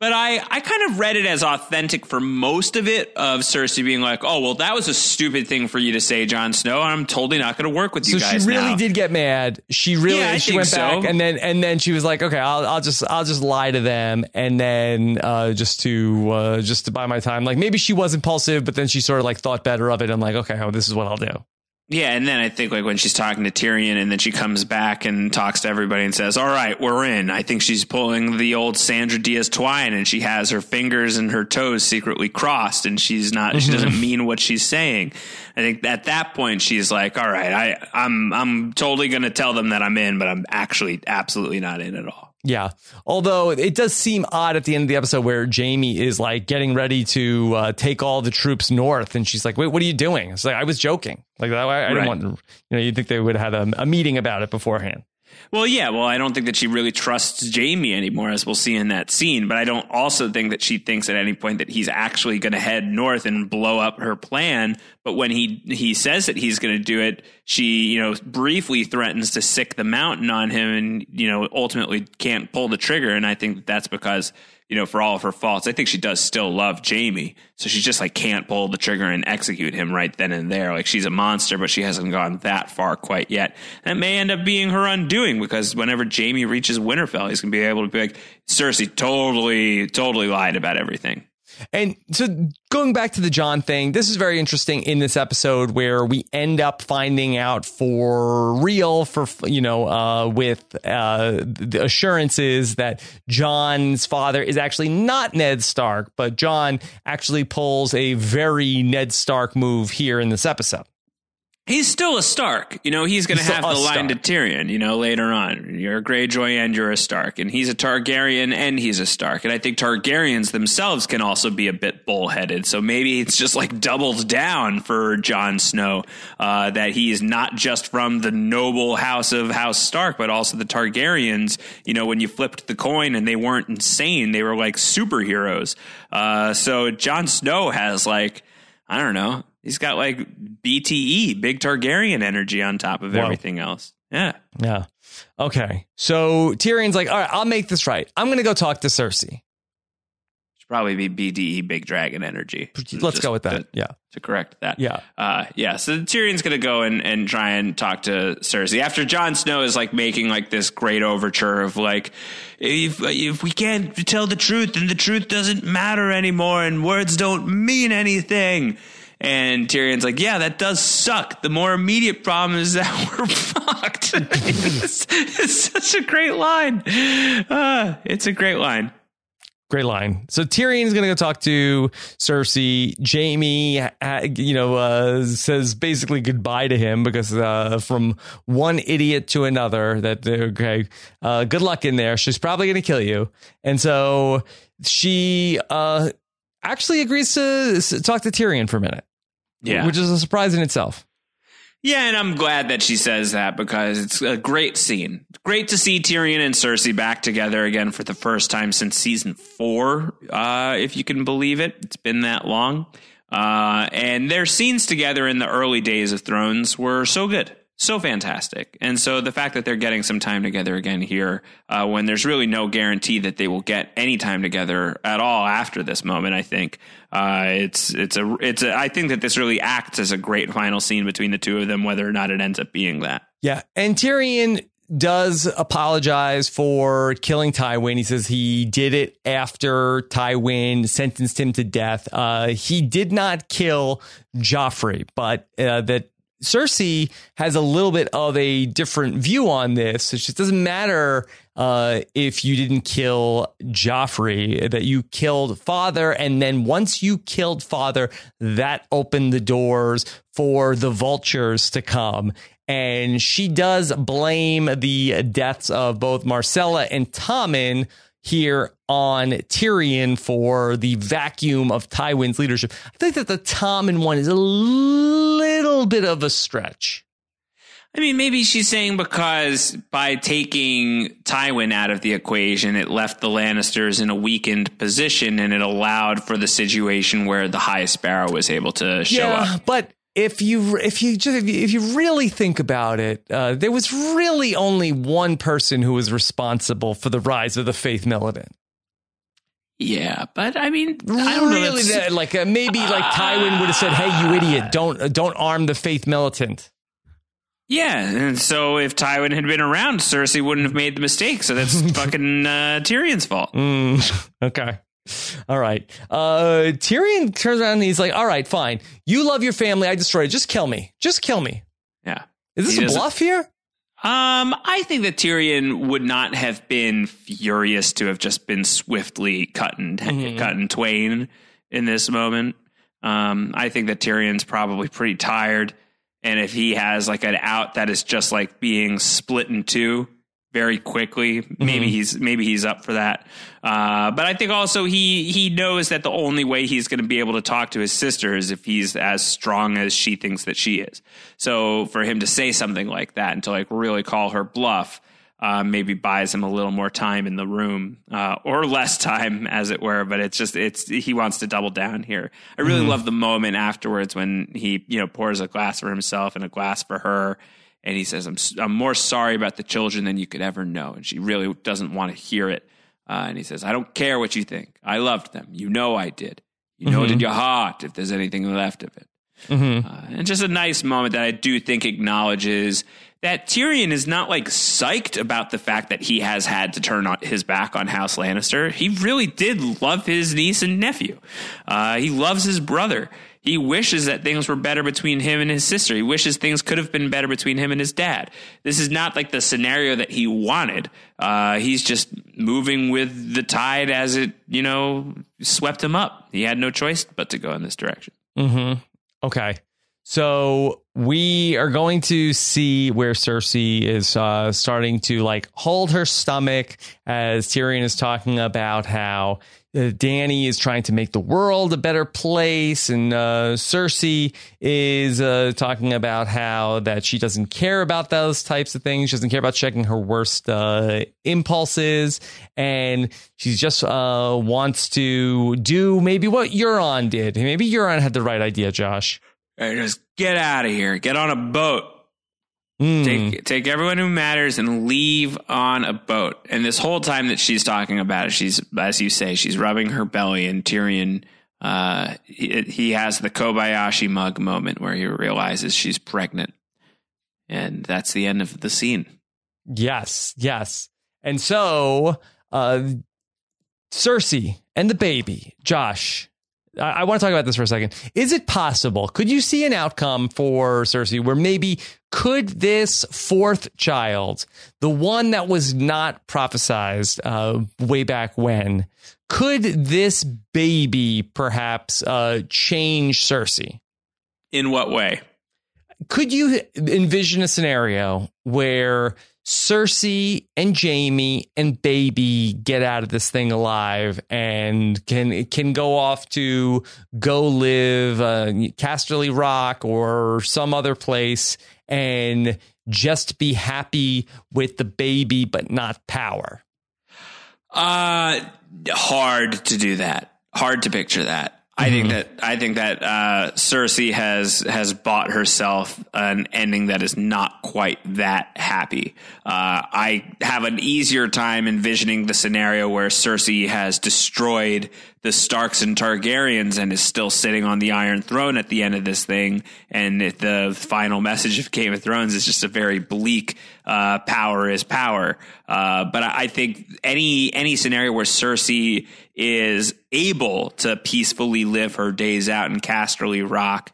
But I kind of read it as authentic for most of it, of Cersei being like, oh, well, that was a stupid thing for you to say, Jon Snow, and I'm totally not going to work with you guys now. So she really did get mad. She really, she went back, and then she was like, okay, I'll just lie to them, and then just to buy my time. Like, maybe she was impulsive, but then she sort of like thought better of it, and like, okay, well, this is what I'll do. Yeah, and then I think like when she's talking to Tyrion and then she comes back and talks to everybody and says, all right, we're in. I think she's pulling the old Sandra Diaz twine and she has her fingers and her toes secretly crossed and she doesn't mean what she's saying. I think at that point she's like, all right, I'm totally going to tell them that I'm in, but I'm actually absolutely not in at all. Yeah, although it does seem odd at the end of the episode where Jaime is like getting ready to take all the troops north. And she's like, wait, what are you doing? It's like, I was joking. Like, I didn't want, you'd think they would have had a meeting about it beforehand. Well, yeah. Well, I don't think that she really trusts Jaime anymore, as we'll see in that scene. But I don't also think that she thinks at any point that he's actually going to head north and blow up her plan. But when he says that he's going to do it, she, briefly threatens to sic the mountain on him and, ultimately can't pull the trigger. And I think that's because, for all of her faults, I think she does still love Jaime. So she just like can't pull the trigger and execute him right then and there. Like, she's a monster, but she hasn't gone that far quite yet. That may end up being her undoing, because whenever Jaime reaches Winterfell, he's going to be able to be like, Cersei totally, totally lied about everything. And so going back to the Jon thing, this is very interesting in this episode where we end up finding out for real, with the assurances that Jon's father is actually not Ned Stark, but Jon actually pulls a very Ned Stark move here in this episode. He's still a Stark. He's going to have the line to Tyrion, later on. You're a Greyjoy and you're a Stark. And he's a Targaryen and he's a Stark. And I think Targaryens themselves can also be a bit bullheaded. So maybe it's just like doubled down for Jon Snow, that he is not just from the noble house of House Stark, but also the Targaryens. When you flipped the coin and they weren't insane, they were like superheroes. So Jon Snow has like, I don't know. He's got like BTE, big Targaryen energy on top of everything else. Yeah. Yeah. Okay. So Tyrion's like, all right, I'll make this right. I'm going to go talk to Cersei. Should probably be BDE, big dragon energy. Let's go with that. To correct that. Yeah. So Tyrion's going to go and try and talk to Cersei after Jon Snow is like making like this great overture of like, if we can't tell the truth, then the truth doesn't matter anymore and words don't mean anything. And Tyrion's like, yeah, that does suck. The more immediate problem is that we're fucked. it's such a great line. It's a great line. Great line. So Tyrion's going to go talk to Cersei. Jaime, says basically goodbye to him because from one idiot to another that, okay, good luck in there. She's probably going to kill you. And so she actually agrees to talk to Tyrion for a minute. Yeah. Which is a surprise in itself. Yeah, and I'm glad that she says that because it's a great scene. Great to see Tyrion and Cersei back together again for the first time since season 4, if you can believe it. It's been that long. And their scenes together in the early days of Thrones were so good, so fantastic. And so the fact that they're getting some time together again here when there's really no guarantee that they will get any time together at all after this moment, I think. I think that this really acts as a great final scene between the two of them, whether or not it ends up being that. Yeah. And Tyrion does apologize for killing Tywin. He says he did it after Tywin sentenced him to death. He did not kill Joffrey, but that Cersei has a little bit of a different view on this. It just doesn't matter if you didn't kill Joffrey, that you killed Father. And then once you killed Father, that opened the doors for the vultures to come. And she does blame the deaths of both Marcella and Tommen here on Tyrion for the vacuum of Tywin's leadership. I think that the Tommen one is a little bit of a stretch. I mean, maybe she's saying because by taking Tywin out of the equation, it left the Lannisters in a weakened position and it allowed for the situation where the High Sparrow was able to show up. But If you really think about it, there was really only one person who was responsible for the rise of the faith militant. Yeah, but I mean, I don't really know. Maybe Tywin would have said, "Hey, you idiot! Don't arm the faith militant." Yeah, and so if Tywin had been around, Cersei wouldn't have made the mistake. So that's fucking Tyrion's fault. Okay. All right. Tyrion turns around and he's like, all right, fine. You love your family. I destroyed it. Just kill me. Yeah. Is this a bluff here? I think that Tyrion would not have been furious to have just been swiftly cut in twain in this moment. I think that Tyrion's probably pretty tired. And if he has like an out that is just like being split in two very quickly, maybe he's up for that. But I think also he knows that the only way he's going to be able to talk to his sister is if he's as strong as she thinks that she is. So for him to say something like that and to like really call her bluff, maybe buys him a little more time in the room, or less time as it were, but he wants to double down here. I really love the moment afterwards when he, pours a glass for himself and a glass for her. And he says, I'm more sorry about the children than you could ever know. And she really doesn't want to hear it. And he says, I don't care what you think. I loved them. You know I did. You know it in your heart if there's anything left of it. And just a nice moment that I do think acknowledges that Tyrion is not like psyched about the fact that he has had to turn his back on House Lannister. He really did love his niece and nephew. He loves his brother. He wishes that things were better between him and his sister. He wishes things could have been better between him and his dad. This is not like the scenario that he wanted. He's just moving with the tide as it, swept him up. He had no choice but to go in this direction. Okay. So we are going to see where Cersei is starting to like hold her stomach as Tyrion is talking about how Dany is trying to make the world a better place. And Cersei is talking about how that she doesn't care about those types of things. She doesn't care about checking her worst impulses. And she just wants to do maybe what Euron did. Maybe Euron had the right idea, Josh. Right, just get out of here. Get on a boat. Take everyone who matters and leave on a boat. And this whole time that she's talking about it, she's, as you say, she's rubbing her belly. And Tyrion, he has the Kobayashi mug moment where he realizes she's pregnant. And that's the end of the scene. Yes. And so Cersei and the baby, Josh, I want to talk about this for a second. Is it possible? Could you see an outcome for Cersei where maybe could this fourth child, the one that was not prophesized way back when, could this baby perhaps change Cersei? In what way? Could you envision a scenario where Cersei and Jaime and baby get out of this thing alive and can go off to go live Casterly Rock or some other place and just be happy with the baby, but not power? Hard to do that. Hard to picture that. Mm-hmm. I think that Cersei has bought herself an ending that is not quite that happy. I have an easier time envisioning the scenario where Cersei has destroyed the Starks and Targaryens and is still sitting on the Iron Throne at the end of this thing. And the final message of Game of Thrones is just a very bleak power is power. But I think any scenario where Cersei is able to peacefully live her days out in Casterly Rock,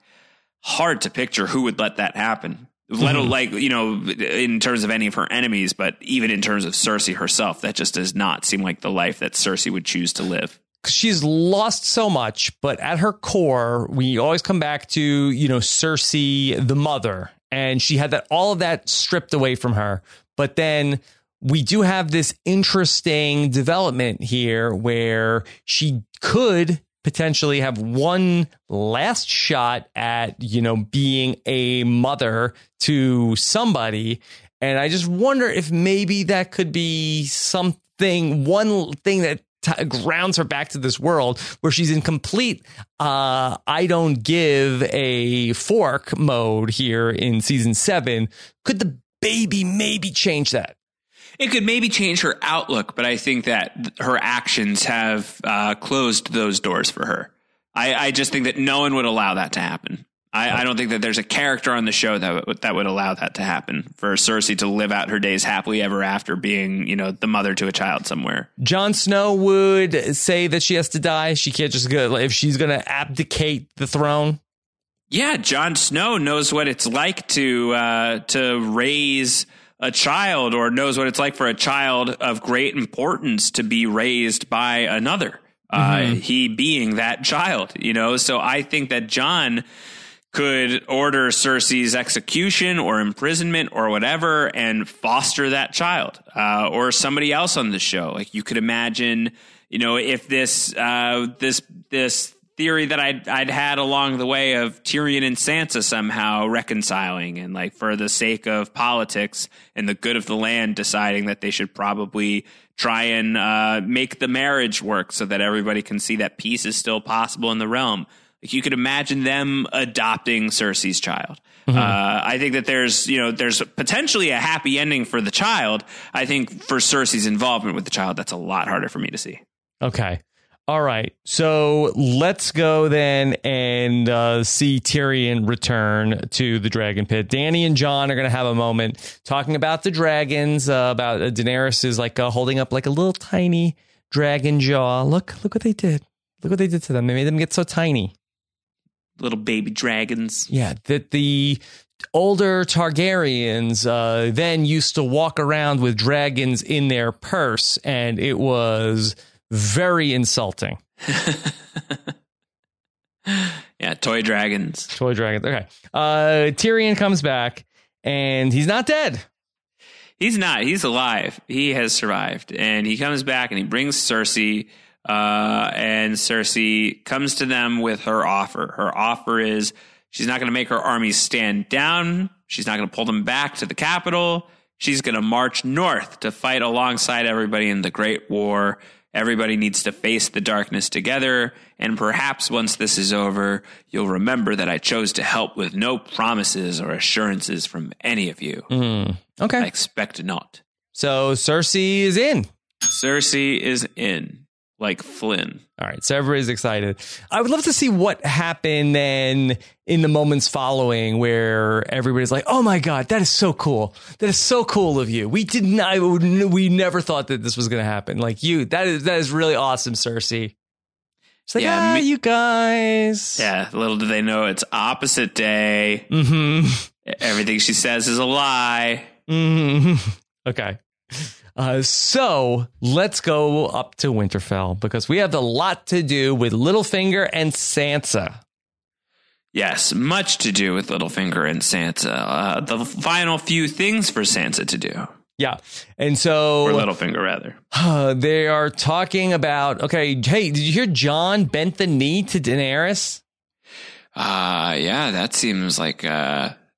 hard to picture who would let that happen. Let alone, like, you know, in terms of any of her enemies, but even in terms of Cersei herself, that just does not seem like the life that Cersei would choose to live. She's lost so much, but at her core, we always come back to, you know, Cersei, the mother, and she had that all of that stripped away from her. But then we do have this interesting development here where she could potentially have one last shot at, you know, being a mother to somebody. And I just wonder if maybe that could be something, one thing that grounds her back to this world where she's in complete I don't give a fork mode here in season 7. Could the baby maybe change that? It could maybe change her outlook, but I think that her actions have closed those doors for her. I just think that no one would allow that to happen. I don't think that there's a character on the show that would allow that to happen, for Cersei to live out her days happily ever after being, you know, the mother to a child somewhere. Jon Snow would say that she has to die. She can't just go, if she's going to abdicate the throne. Yeah, Jon Snow knows what it's like to raise a child, or knows what it's like for a child of great importance to be raised by another. He being that child, you know. So I think that Jon could order Cersei's execution or imprisonment or whatever and foster that child, or somebody else on the show. Like, you could imagine, you know, if this theory that I'd had along the way of Tyrion and Sansa somehow reconciling, and like, for the sake of politics and the good of the land, deciding that they should probably try and make the marriage work so that everybody can see that peace is still possible in the realm. Like, you could imagine them adopting Cersei's child. I think that there's potentially a happy ending for the child. I think for Cersei's involvement with the child, that's a lot harder for me to see. Okay. All right. So let's go then and see Tyrion return to the Dragon Pit. Danny and John are going to have a moment talking about the dragons, about Daenerys is like holding up like a little tiny dragon jaw. Look what they did. Look what they did to them. They made them get so tiny. Little baby dragons. Yeah, that the older Targaryens then used to walk around with dragons in their purse, and it was very insulting. Yeah, toy dragons. Toy dragons. Okay. Tyrion comes back, and he's not dead. He's not. He's alive. He has survived. And he comes back, and he brings Cersei. And Cersei comes to them with her offer. Her offer is she's not going to make her army stand down. She's not going to pull them back to the capital. She's going to march north to fight alongside everybody in the Great War. Everybody needs to face the darkness together. And perhaps once this is over, you'll remember that I chose to help with no promises or assurances from any of you. Okay. I expect not. So Cersei is in. Cersei is in. Like Flynn. All right. So everybody's excited. I would love to see what happened then in the moments following, where everybody's like, oh my God, that is so cool. That is so cool of you. We never thought that this was going to happen. Like, you, that is really awesome, Cersei. It's like, yeah, you guys. Yeah. Little do they know it's opposite day. Everything she says is a lie. Okay. So let's go up to Winterfell, because we have a lot to do with Littlefinger and Sansa. Yes, much to do with Littlefinger and Sansa. The final few things for Sansa to do. Yeah. And so, or Littlefinger, rather. They are talking about, okay, hey, did you hear Jon bent the knee to Daenerys? Yeah, that seems like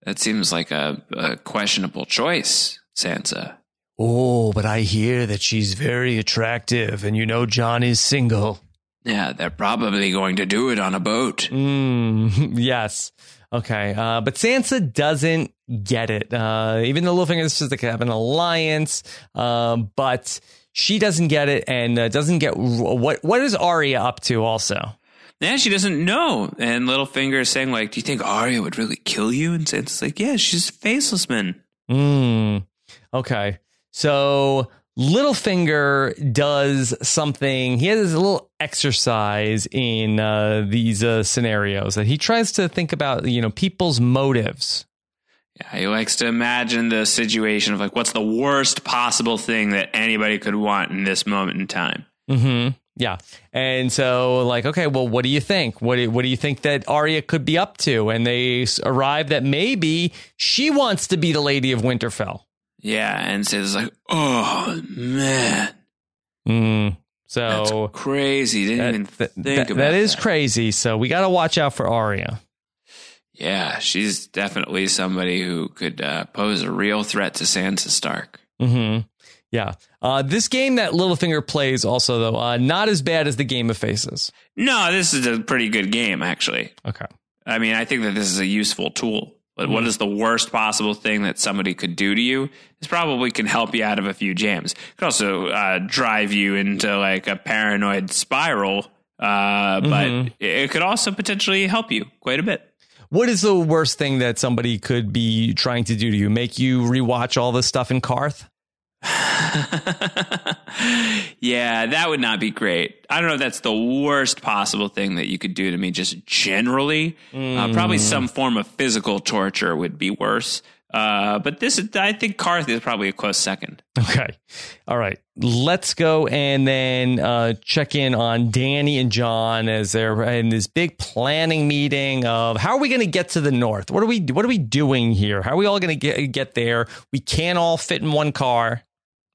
That seems like a questionable choice, Sansa. Oh, but I hear that she's very attractive, and you know John is single. Yeah, they're probably going to do it on a boat. Yes. Okay. But Sansa doesn't get it. Even though Littlefinger is like have an alliance, but she doesn't get it and doesn't get what is Arya up to also? Yeah, she doesn't know. And Littlefinger is saying, like, do you think Arya would really kill you? And Sansa's like, yeah, she's a faceless man. Okay. So Littlefinger does something. He has a little exercise in these scenarios that he tries to think about, you know, people's motives. Yeah, he likes to imagine the situation of like, what's the worst possible thing that anybody could want in this moment in time? Mm-hmm. Yeah. And so like, OK, well, what do you think? What do you think that Arya could be up to? And they arrive that maybe she wants to be the Lady of Winterfell. Yeah, and Sansa's like, oh, man. So that's crazy. Didn't even think about that. That is crazy. So we got to watch out for Arya. Yeah, she's definitely somebody who could pose a real threat to Sansa Stark. Mm-hmm. Yeah. This game that Littlefinger plays also, though, not as bad as the Game of Faces. No, this is a pretty good game, actually. Okay. I mean, I think that this is a useful tool. But what is the worst possible thing that somebody could do to you? This probably can help you out of a few jams. It could also drive you into like a paranoid spiral, but it could also potentially help you quite a bit. What is the worst thing that somebody could be trying to do to you? Make you rewatch all this stuff in Karth? Yeah, that would not be great. I don't know if that's the worst possible thing that you could do to me just generally. Probably some form of physical torture would be worse. But this is, I think Karth is probably a close second. Okay. All right. Let's go and then check in on Danny and John as they're in this big planning meeting of how are we going to get to the north? What are we doing here? How are we all going to get there? We can't all fit in one car.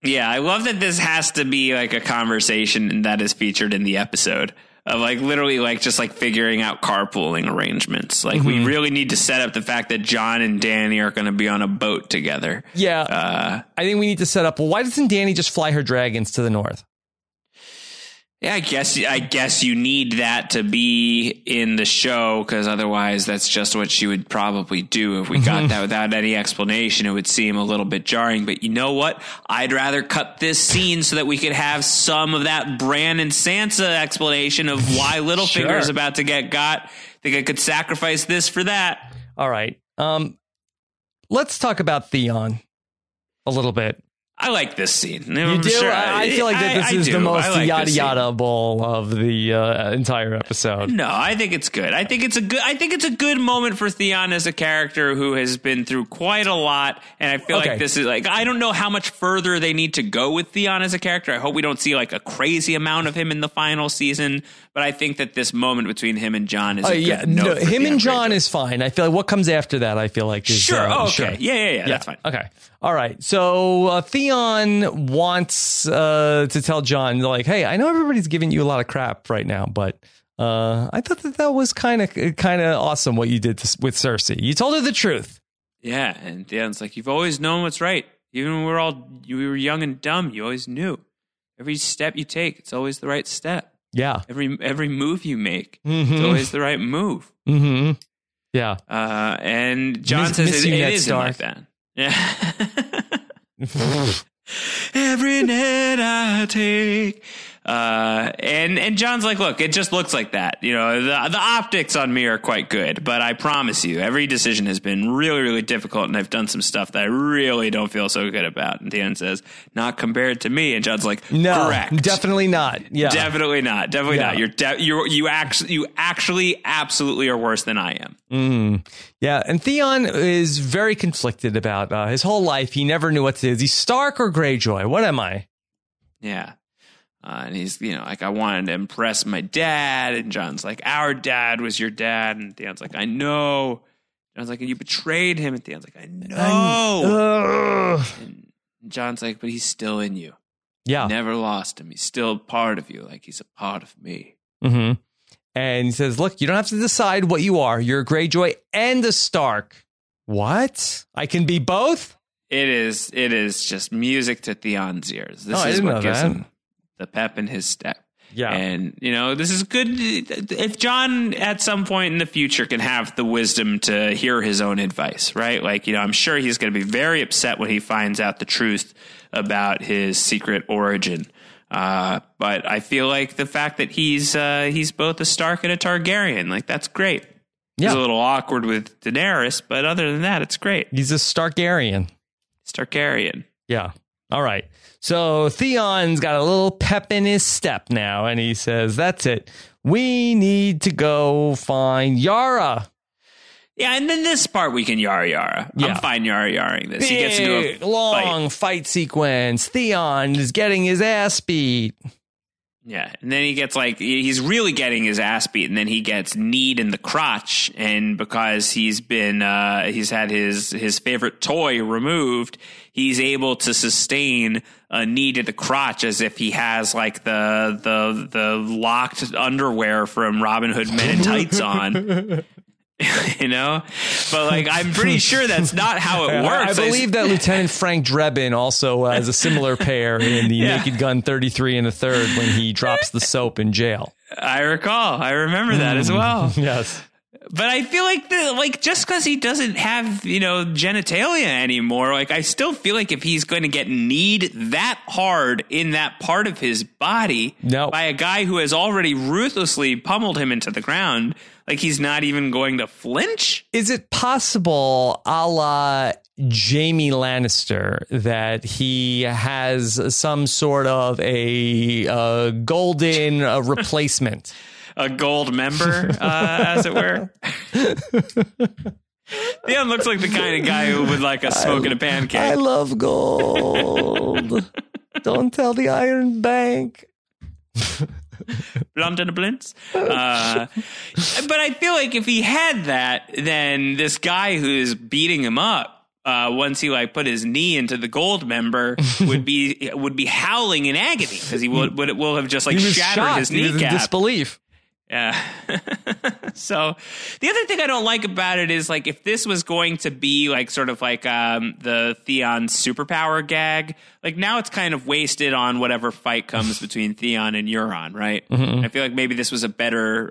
Yeah, I love that this has to be like a conversation that is featured in the episode of like literally like just like figuring out carpooling arrangements. Like we really need to set up the fact that John and Danny are going to be on a boat together. Yeah, I think we need to set up. Well, why doesn't Danny just fly her dragons to the north? Yeah, I guess you need that to be in the show, because otherwise that's just what she would probably do. If we got that without any explanation, it would seem a little bit jarring. But you know what? I'd rather cut this scene so that we could have some of that Bran and Sansa explanation of why Littlefinger is about to get got. I think I could sacrifice this for that. All right. Let's talk about Theon a little bit. I like this scene. You do? Sure. I feel like that this is the most like yada yada ball of the entire episode. No, I think it's good. I think it's a good moment for Theon as a character who has been through quite a lot, and I feel like this is like, I don't know how much further they need to go with Theon as a character. I hope we don't see like a crazy amount of him in the final season, but I think that this moment between him and John is a good note for him Theon and John is fine. I feel like what comes after that, I feel like is sure. Yeah, that's fine. Okay. All right. So Theon wants to tell John, like, hey, I know everybody's giving you a lot of crap right now, but I thought that was kind of awesome what you did with Cersei. You told her the truth. Yeah. And Theon's like, you've always known what's right. Even when we were young and dumb, you always knew. Every step you take, it's always the right step. Yeah. Every move you make, it's always the right move. Mm-hmm. Yeah. And John says it isn't like that. Yeah. Every net I take. And John's like, look, it just looks like that. You know, the optics on me are quite good, but I promise you, every decision has been really, really difficult, and I've done some stuff that I really don't feel so good about. And Theon says, not compared to me. And John's like, no, correct. Definitely not. Yeah. Definitely not. Definitely not. You actually absolutely are worse than I am. Yeah, and Theon is very conflicted about his whole life. He never knew what to do. Is he Stark or Greyjoy? What am I? Yeah. And he's, you know, like, I wanted to impress my dad. And John's like, our dad was your dad. And Theon's like, I know. John's like, and you betrayed him. And Theon's like, I know. And John's like, but he's still in you. Yeah. You never lost him. He's still part of you. Like, he's a part of me. Mm-hmm. And he says, look, you don't have to decide what you are. You're a Greyjoy and a Stark. What? I can be both? It is just music to Theon's ears. This is what gives him the pep in his step. Yeah. And, you know, this is good. If Jon at some point in the future can have the wisdom to hear his own advice, right? Like, you know, I'm sure he's going to be very upset when he finds out the truth about his secret origin. But I feel like the fact that he's both a Stark and a Targaryen, like, that's great. Yeah. He's a little awkward with Daenerys, but other than that, it's great. He's a Starkarian. Starkarian. Yeah. All right. So Theon's got a little pep in his step now, and he says, that's it. We need to go find Yara. Yeah, and then this part we can Yara. Yeah. I'm fine Yara-Yaring this. Big, he gets into a long fight sequence. Theon is getting his ass beat. Yeah, and then he gets he's really getting his ass beat, and then he gets kneed in the crotch, and because he's had his favorite toy removed, he's able to sustain a knee to the crotch as if he has like the locked underwear from Robin Hood Men in Tights on. You know, but like, I'm pretty sure that's not how it works. I believe that Lieutenant Frank Drebin also has a similar pair in the Naked Gun 33 1/3 when he drops the soap in jail. I remember that as well. Yes. But I feel like just because he doesn't have, you know, genitalia anymore, like, I still feel like if he's going to get kneed that hard in that part of his body by a guy who has already ruthlessly pummeled him into the ground, like, he's not even going to flinch. Is it possible, a la Jaime Lannister, that he has some sort of a golden replacement? A gold member, as it were. Theon looks like the kind of guy who would like a smoke in a pancake. I love gold. Don't tell the Iron Bank. Blonde and a blintz. But I feel like if he had that, then this guy who is beating him up, once he like put his knee into the gold member, would be howling in agony because he will have just like shattered his kneecap. He was in disbelief. Yeah. So the other thing I don't like about it is, like, if this was going to be like sort of like the Theon superpower gag, like, now it's kind of wasted on whatever fight comes between Theon and Euron, right? Mm-hmm. I feel like maybe this was a better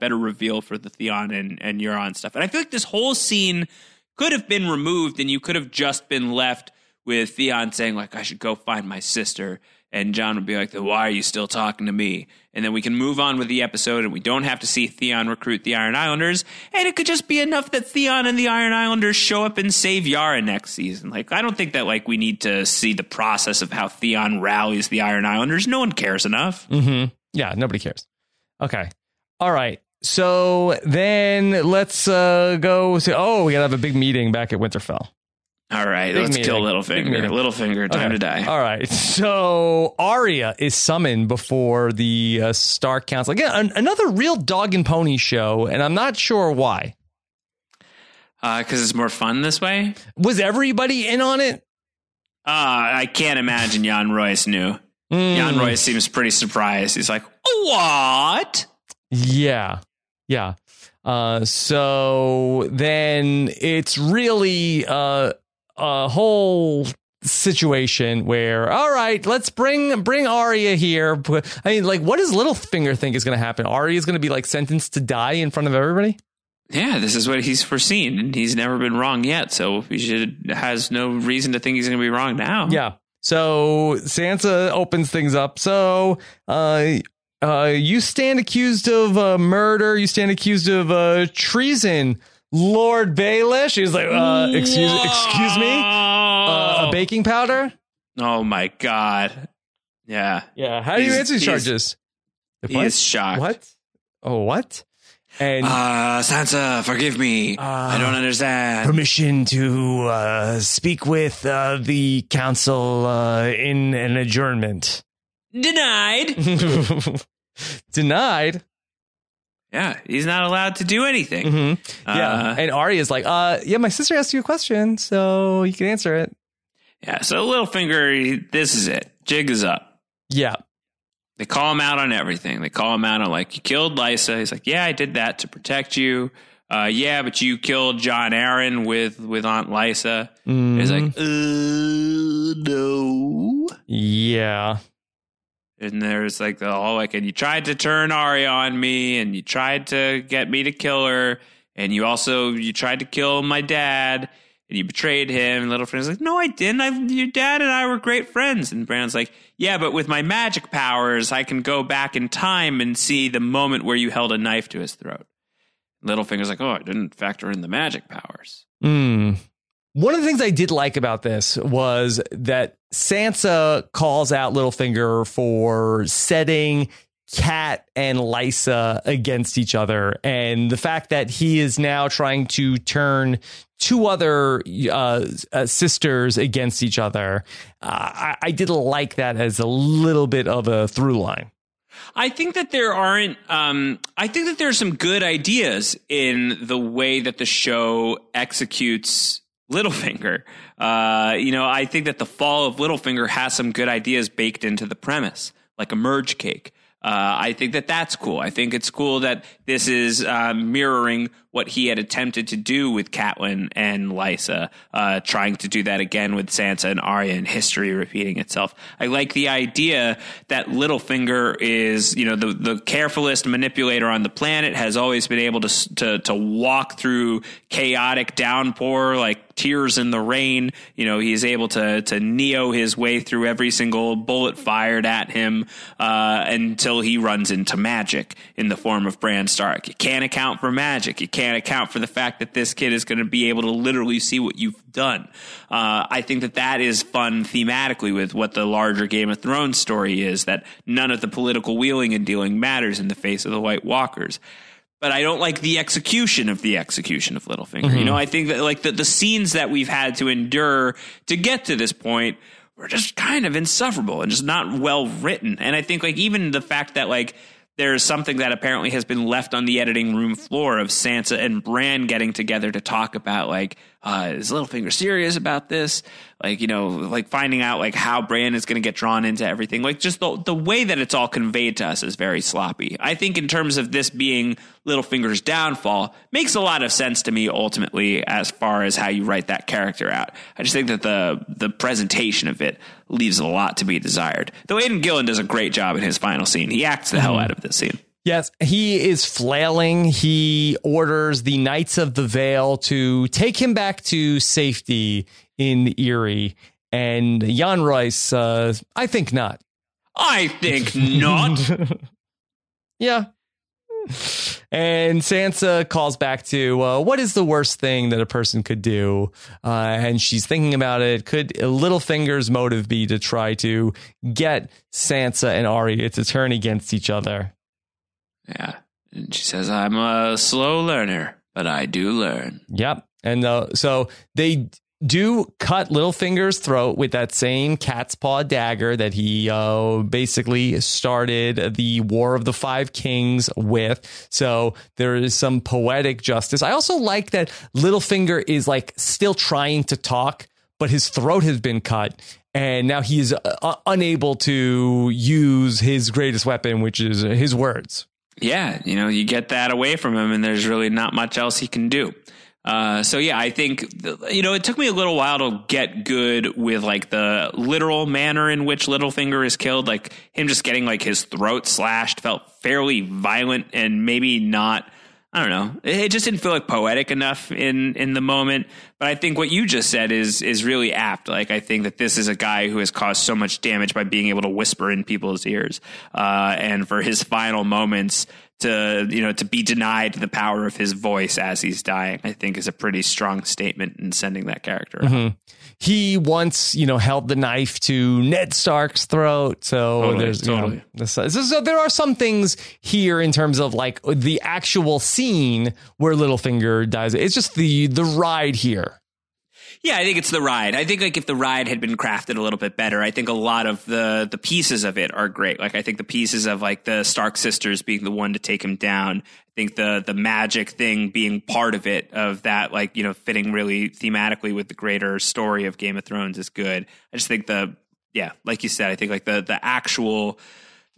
reveal for the Theon and Euron stuff. And I feel like this whole scene could have been removed, and you could have just been left with Theon saying, like, I should go find my sister. And Jon would be like, why are you still talking to me? And then we can move on with the episode, and we don't have to see Theon recruit the Iron Islanders. And it could just be enough that Theon and the Iron Islanders show up and save Yara next season. Like, I don't think that, like, we need to see the process of how Theon rallies the Iron Islanders. No one cares enough. Mm-hmm. Yeah, nobody cares. Okay. All right. So then let's go to, we got to have a big meeting back at Winterfell. All right, let's kill Littlefinger. Littlefinger, time to die. All right, so Arya is summoned before the Stark Council. Again, another real dog and pony show, and I'm not sure why. Because it's more fun this way? Was everybody in on it? I can't imagine Jon Royce knew. Jon Royce seems pretty surprised. He's like, what? Yeah. So then it's really a whole situation where, all right, let's bring Arya here. I mean, like, what does Littlefinger think is going to happen? Arya is going to be like sentenced to die in front of everybody. Yeah, this is what he's foreseen, and he's never been wrong yet. So has no reason to think he's going to be wrong now. Yeah. So Sansa opens things up. So, you stand accused of murder. You stand accused of treason, Lord Baelish. He was like, excuse me, a baking powder. Oh my God! Yeah. How do you answer charges? He is shocked. What? Oh, what? And Sansa, forgive me. I don't understand. Permission to speak with the council in an adjournment. Denied. Yeah, he's not allowed to do anything. Mm-hmm. And Arya's like, my sister asked you a question, so you can answer it. Yeah, so Littlefinger, this is it. Jig is up. Yeah. They call him out on everything. They call him out on, like, you killed Lysa. He's like, yeah, I did that to protect you. Yeah, but you killed Jon Arryn with Aunt Lysa. Mm-hmm. It's like, no. Yeah. And there's like the whole like, and you tried to turn Arya on me, and you tried to get me to kill her, and you tried to kill my dad, and you betrayed him. And Littlefinger's like, no, I didn't. Your dad and I were great friends. And Bran's like, yeah, but with my magic powers, I can go back in time and see the moment where you held a knife to his throat. Littlefinger's like, oh, I didn't factor in the magic powers. Mm. One of the things I did like about this was that Sansa calls out Littlefinger for setting Kat and Lysa against each other. And the fact that he is now trying to turn two other sisters against each other. I did like that as a little bit of a through line. I think that there are some good ideas in the way that the show executes Littlefinger. I think that the fall of Littlefinger has some good ideas baked into the premise, like a merge cake. I think that that's cool. I think it's cool that this is mirroring what he had attempted to do with Catelyn and Lysa, trying to do that again with Sansa and Arya, and history repeating itself. I like the idea that Littlefinger is, the carefullest manipulator on the planet, has always been able to walk through chaotic downpour like tears in the rain. He's able to Neo his way through every single bullet fired at him until he runs into magic in the form of Bran Stark. You can't account for magic. You can't account for the fact that this kid is going to be able to literally see what you've done. I think that is fun thematically with what the larger Game of Thrones story is, that none of the political wheeling and dealing matters in the face of the White Walkers. But I don't like the execution of Littlefinger. Mm-hmm. I think that like the scenes that we've had to endure to get to this point were just kind of insufferable and just not well written. And I think like even the fact that like there is something that apparently has been left on the editing room floor of Sansa and Bran getting together to talk about like, is Littlefinger serious about this? Like, like finding out like how Bran is going to get drawn into everything. Like just the way that it's all conveyed to us is very sloppy. I think in terms of this being Littlefinger's downfall, makes a lot of sense to me ultimately as far as how you write that character out. I just think that the presentation of it leaves a lot to be desired. Though Aidan Gillen does a great job in his final scene. He acts the hell out of this scene. Yes, he is flailing. He orders the Knights of the Vale to take him back to safety in Erie. And Jan Rhys, I think not. I think not. Yeah. And Sansa calls back to what is the worst thing that a person could do? And she's thinking about it. Could Littlefinger's motive be to try to get Sansa and Arya to turn against each other? Yeah. And she says, I'm a slow learner, but I do learn. Yep. And so they do cut Littlefinger's throat with that same cat's paw dagger that he basically started the War of the Five Kings with. So there is some poetic justice. I also like that Littlefinger is like still trying to talk, but his throat has been cut. And now he is unable to use his greatest weapon, which is his words. Yeah, you get that away from him and there's really not much else he can do. So, yeah, I think, it took me a little while to get good with like the literal manner in which Littlefinger is killed. Like him just getting like his throat slashed felt fairly violent and maybe not. I don't know. It just didn't feel like poetic enough in the moment. But I think what you just said is really apt. Like, I think that this is a guy who has caused so much damage by being able to whisper in people's ears. And for his final moments to be denied the power of his voice as he's dying, I think is a pretty strong statement in sending that character. Mm-hmm. He once, held the knife to Ned Stark's throat. So totally. So there are some things here in terms of like the actual scene where Littlefinger dies. It's just the ride here. Yeah, I think it's the ride. I think like if the ride had been crafted a little bit better, I think a lot of the pieces of it are great. Like I think the pieces of like the Stark sisters being the one to take him down. I think the magic thing being part of it, of that, like, fitting really thematically with the greater story of Game of Thrones is good. I just think like you said, I think like the actual,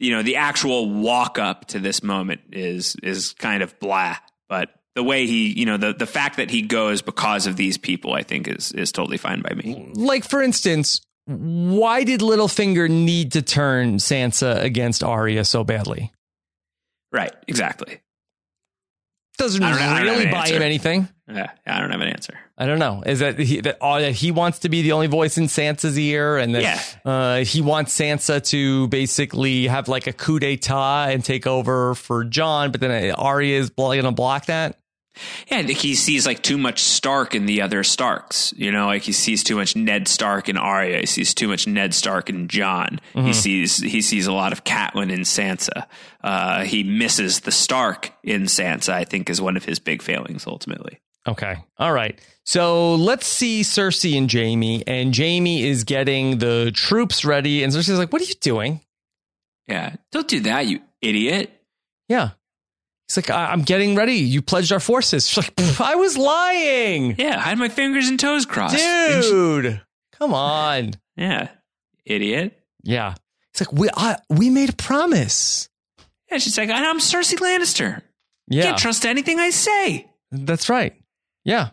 the actual walk up to this moment is kind of blah, but the way he, you know, the fact that he goes because of these people, I think is totally fine by me. Like, for instance, why did Littlefinger need to turn Sansa against Arya so badly? Right. Exactly. Doesn't really buy him anything. Yeah, I don't have an answer. I don't know. Is that he wants to be the only voice in Sansa's ear, and that he wants Sansa to basically have like a coup d'etat and take over for Jon, but then Arya is going to block that? Yeah, I think he sees like too much Stark in the other Starks. You know, like he sees too much Ned Stark in Arya. He sees too much Ned Stark in Jon. Mm-hmm. He sees a lot of Catelyn in Sansa. He misses the Stark in Sansa, I think, is one of his big failings ultimately. Okay. All right. So let's see Cersei and Jaime. And Jaime is getting the troops ready. And Cersei's like, what are you doing? Yeah. Don't do that, you idiot. Yeah. He's like, I'm getting ready. You pledged our forces. She's like, I was lying. Yeah, I had my fingers and toes crossed. Dude, come on. Yeah, idiot. Yeah. He's like, we made a promise. Yeah, she's like, I'm Cersei Lannister. Yeah. You can't trust anything I say. That's right. Yeah.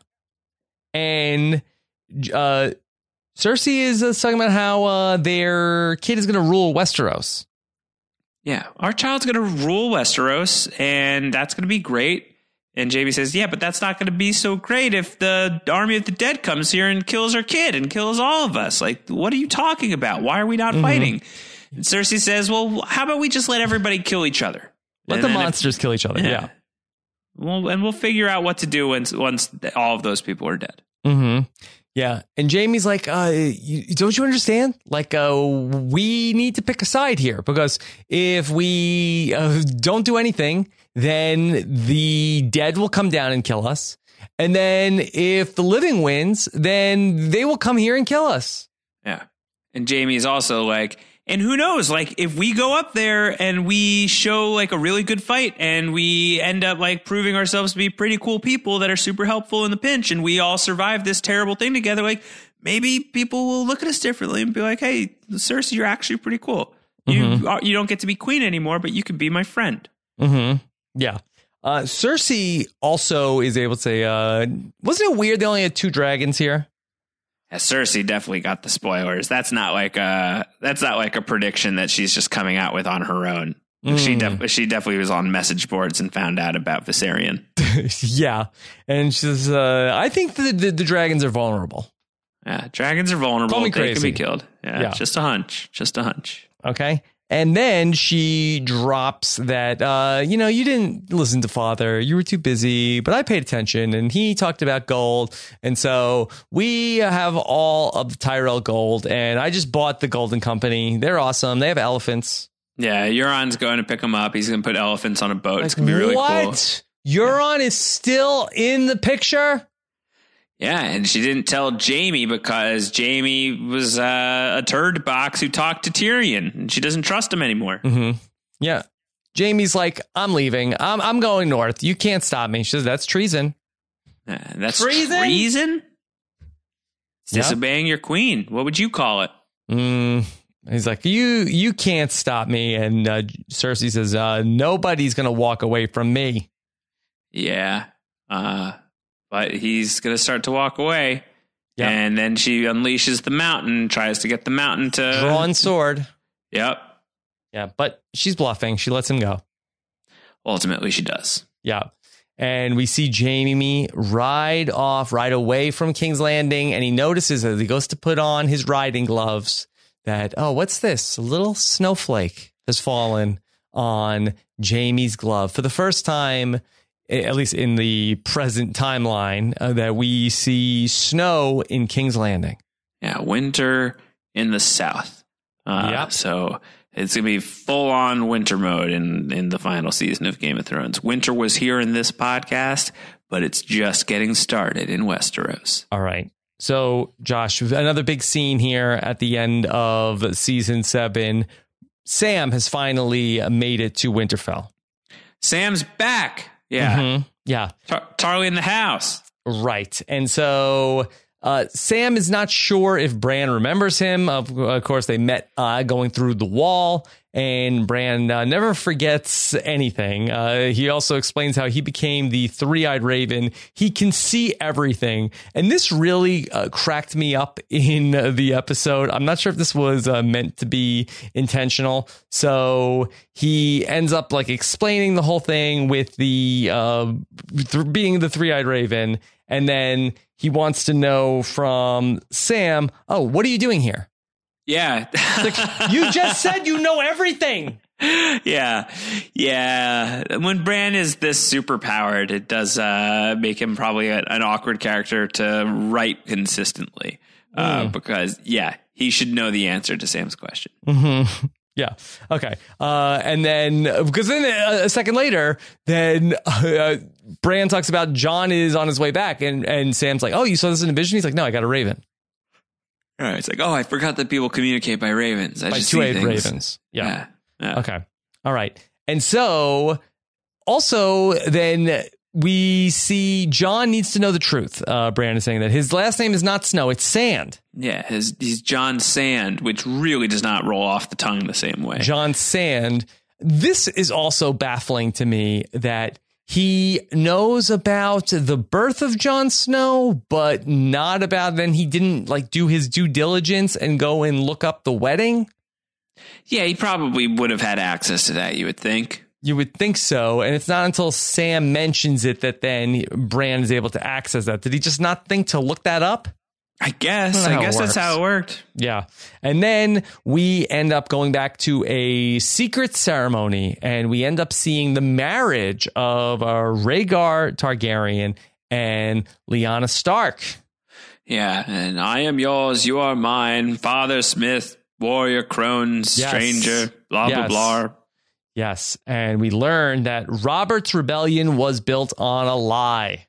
And Cersei is talking about how their kid is going to rule Westeros. Yeah, our child's going to rule Westeros, and that's going to be great. And Jaime says, yeah, but that's not going to be so great if the army of the dead comes here and kills our kid and kills all of us. Like, what are you talking about? Why are we not fighting? And Cersei says, well, how about we just let everybody kill each other? Let the monsters kill each other. Yeah. Well, and we'll figure out what to do once all of those people are dead. Mm-hmm. Yeah. And Jaime's like, don't you understand? Like, we need to pick a side here, because if we don't do anything, then the dead will come down and kill us. And then if the living wins, then they will come here and kill us. Yeah. And Jaime's also like, and who knows, like if we go up there and we show like a really good fight and we end up like proving ourselves to be pretty cool people that are super helpful in the pinch, and we all survive this terrible thing together, like maybe people will look at us differently and be like, hey, Cersei, you're actually pretty cool. You don't get to be queen anymore, but you can be my friend. Mm-hmm. Yeah. Cersei also is able to say, wasn't it weird they only had two dragons here? Yeah, Cersei definitely got the spoilers. That's not like a prediction that she's just coming out with on her own. She definitely was on message boards and found out about Viserion. Yeah. And she says, I think the dragons are vulnerable. Yeah, dragons are vulnerable. They can be killed. Yeah. Just a hunch. Okay. And then she drops that, you didn't listen to father. You were too busy, but I paid attention, and he talked about gold. And so we have all of the Tyrell gold, and I just bought the Golden Company. They're awesome. They have elephants. Yeah. Euron's going to pick them up. He's going to put elephants on a boat. It's going to be really cool. What? Euron is still in the picture? Yeah, and she didn't tell Jaime because Jaime was a turd box who talked to Tyrion, and she doesn't trust him anymore. Mm-hmm. Yeah. Jaime's like, I'm leaving. I'm going north. You can't stop me. She says, that's treason. That's treason? Disobeying your queen. What would you call it? He's like, you can't stop me. And Cersei says, nobody's going to walk away from me. Yeah. But he's going to start to walk away. Yep. And then she unleashes the mountain, tries to get the mountain to drawn sword. Yep. Yeah. But she's bluffing. She lets him go. Ultimately, she does. Yeah. And we see Jaime ride away from King's Landing. And he notices as he goes to put on his riding gloves that, what's this? A little snowflake has fallen on Jaime's glove for the first time, at least in the present timeline, that we see snow in King's Landing. Yeah, winter in the south. Yep. So it's going to be full-on winter mode in the final season of Game of Thrones. Winter was here in this podcast, but it's just getting started in Westeros. All right. So, Josh, another big scene here at the end of season 7. Sam has finally made it to Winterfell. Sam's back! Yeah. Mm-hmm. Yeah. Tarly in the house. Right. And so Sam is not sure if Bran remembers him. Of course, they met going through the wall. And Bran never forgets anything. He also explains how he became the three-eyed raven. He can see everything. And this really cracked me up in the episode. I'm not sure if this was meant to be intentional. So he ends up like explaining the whole thing with the being the three-eyed raven. And then he wants to know from Sam, oh, what are you doing here? Yeah. Like, you just said you know everything. Yeah. Yeah. When Bran is this superpowered, it does make him probably an awkward character to write consistently because, yeah, he should know the answer to Sam's question. Mm-hmm. Yeah. OK. And then because then a second later, then Bran talks about John is on his way back and Sam's like, oh, you saw this in a vision? He's like, no, I got a raven. All right. It's like, oh, I forgot that people communicate by ravens. I by just two-eyed ravens. Yeah. Yeah. OK. All right. And so also then we see John needs to know the truth. Bran is saying that his last name is not Snow. It's Sand. Yeah. He's John Sand, which really does not roll off the tongue the same way. John Sand. This is also baffling to me that he knows about the birth of Jon Snow, but not about then he didn't like do his due diligence and go and look up the wedding. Yeah, he probably would have had access to that, you would think. You would think so. And it's not until Sam mentions it that then Bran is able to access that. Did he just not think to look that up? I guess that's how it worked. Yeah. And then we end up going back to a secret ceremony and we end up seeing the marriage of Rhaegar Targaryen and Lyanna Stark. Yeah. And I am yours. You are mine. Father Smith, warrior, crone, stranger, blah, blah, blah. Yes. And we learned that Robert's rebellion was built on a lie.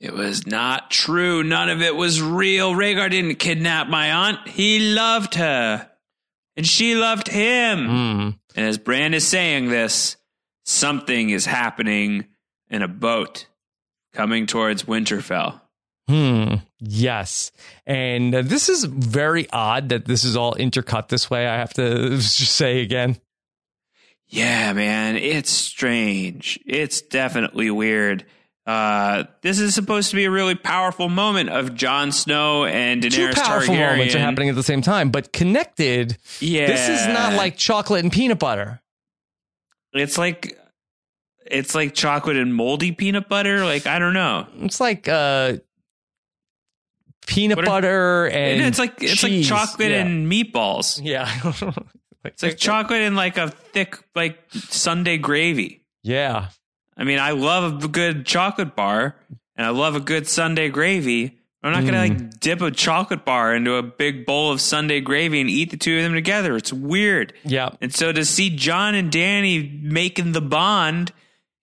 It was not true. None of it was real. Rhaegar didn't kidnap my aunt. He loved her. And she loved him. Mm. And as Bran is saying this, something is happening in a boat coming towards Winterfell. Hmm. Yes. And this is very odd that this is all intercut this way. I have to just say again. Yeah, man. It's strange. It's definitely weird. This is supposed to be a really powerful moment of Jon Snow and Daenerys Targaryen. Two powerful moments are happening at the same time, but connected. Yeah. This is not like chocolate and peanut butter. It's like chocolate and moldy peanut butter. Like, I don't know. It's like peanut butter and it's cheese. Like chocolate and meatballs. Yeah. It's like chocolate and like a thick like Sunday gravy. Yeah. I mean, I love a good chocolate bar and I love a good Sunday gravy. I'm not going to like dip a chocolate bar into a big bowl of Sunday gravy and eat the two of them together. It's weird. Yeah. And so to see John and Danny making the bond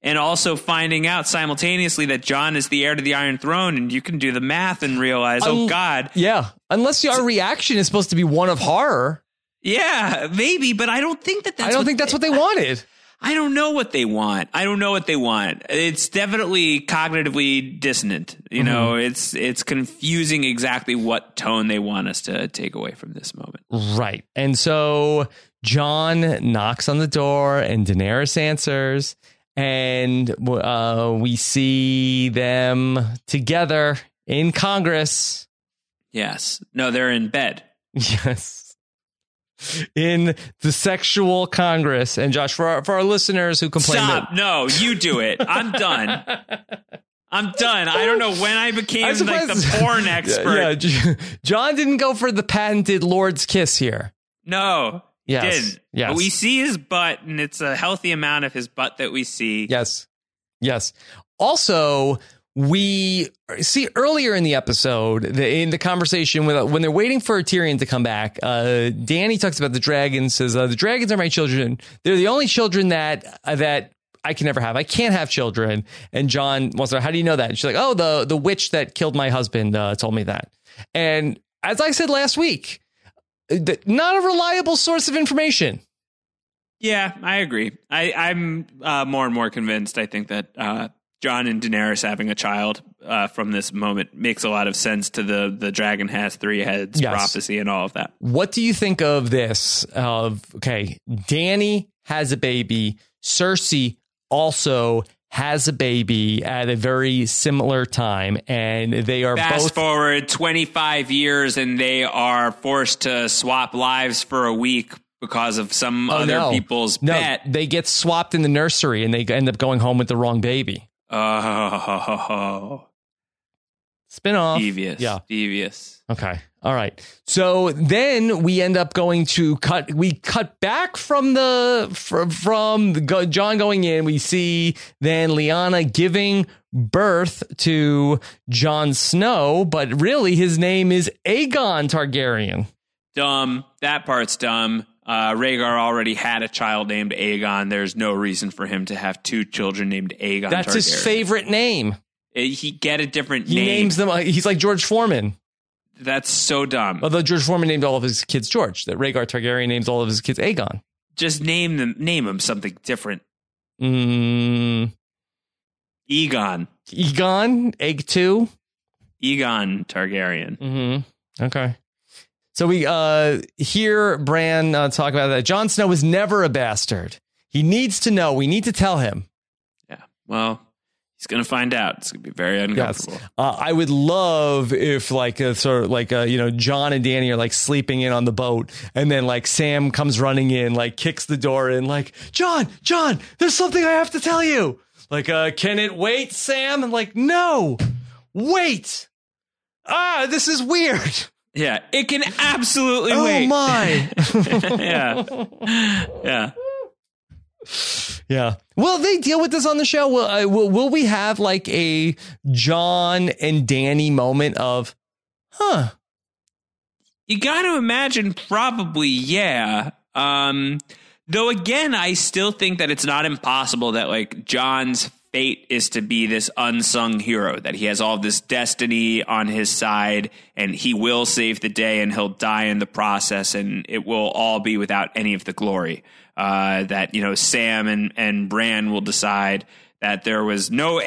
and also finding out simultaneously that John is the heir to the Iron Throne, and you can do the math and realize, oh, God. Yeah. Unless your reaction is supposed to be one of horror. Yeah, maybe. But I don't think that's what they wanted. I don't know what they want. It's definitely cognitively dissonant. You know, it's confusing exactly what tone they want us to take away from this moment. Right. And so Jon knocks on the door and Daenerys answers and we see them together in Congress. Yes. No, they're in bed. Yes. In the sexual Congress. And Josh, for our listeners who complain, stop. No, you do it. I'm done. I don't know when I became like the porn expert. Yeah. John didn't go for the patented Lord's kiss here. No, yes. He didn't. Yes. But we see his butt, and it's a healthy amount of his butt that we see. Yes. Yes. Also, we see earlier in the episode, in the conversation when they're waiting for Tyrion to come back, Danny talks about the dragons, says, the dragons are my children. They're the only children that I can never have. I can't have children. And John wants to know, how do you know that? And she's like, oh, the witch that killed my husband told me that. And as I said last week, not a reliable source of information. Yeah, I agree. I'm more and more convinced, I think, that Jon and Daenerys having a child from this moment makes a lot of sense to the dragon has three heads prophecy and all of that. What do you think of this? Okay, Dany has a baby. Cersei also has a baby at a very similar time, and they are fast forward 25 years and they are forced to swap lives for a week because of some people's bet. They get swapped in the nursery and they end up going home with the wrong baby. Oh, spinoff. Devious. Okay. All right. So then we end up going to cut back from Jon going in. We see then Lyanna giving birth to Jon Snow, but really his name is Aegon Targaryen. Dumb. That part's dumb. Rhaegar already had a child named Aegon. There's no reason for him to have two children named Aegon. That's Targaryen. His favorite name. He get a different name. He names them. He's like George Foreman. That's so dumb. Although George Foreman named all of his kids George, that Rhaegar Targaryen names all of his kids Aegon. Just name him something different. Aegon, Egg 2. Aegon Targaryen. Mm-hmm. Okay. So we hear Bran talk about that. Jon Snow was never a bastard. He needs to know. We need to tell him. Yeah. Well, he's going to find out. It's going to be very uncomfortable. Yes. I would love if Jon and Dany are like sleeping in on the boat and then like Sam comes running in, like kicks the door in like, Jon, there's something I have to tell you. Like, can it wait, Sam? And like, no, wait. This is weird. Yeah, it can absolutely wait. Oh, my. Yeah. Yeah. Will they deal with this on the show? Will we have like a Jon and Dany moment of, huh? You got to imagine probably, yeah. Though, again, I still think that it's not impossible that like Jon's fate is to be this unsung hero, that he has all this destiny on his side and he will save the day and he'll die in the process and it will all be without any of the glory. That, you know, Sam and Bran will decide that there was no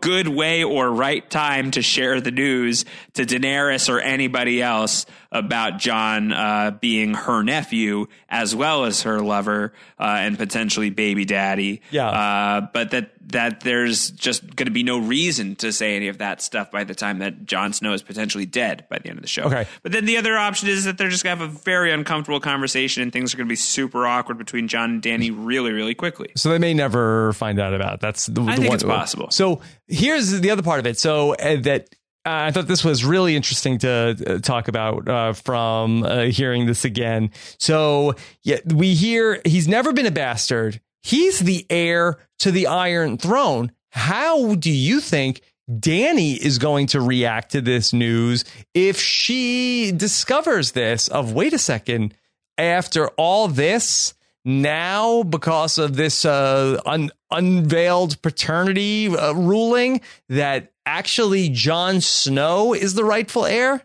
good way or right time to share the news to Daenerys or anybody else about Jon being her nephew as well as her lover and potentially baby daddy. Yeah. But that there's just going to be no reason to say any of that stuff by the time that Jon Snow is potentially dead by the end of the show. Okay. But then the other option is that they're just going to have a very uncomfortable conversation and things are going to be super awkward between Jon and Dany really, really quickly. So they may never find out about. That's the I think one. It's possible. So here's the other part of it. So I thought this was really interesting to talk about from hearing this again. So yeah, we hear he's never been a bastard. He's the heir to the Iron Throne. How do you think Dany is going to react to this news if she discovers this of, wait a second, after all this? Now, because of this unveiled paternity ruling, that actually Jon Snow is the rightful heir.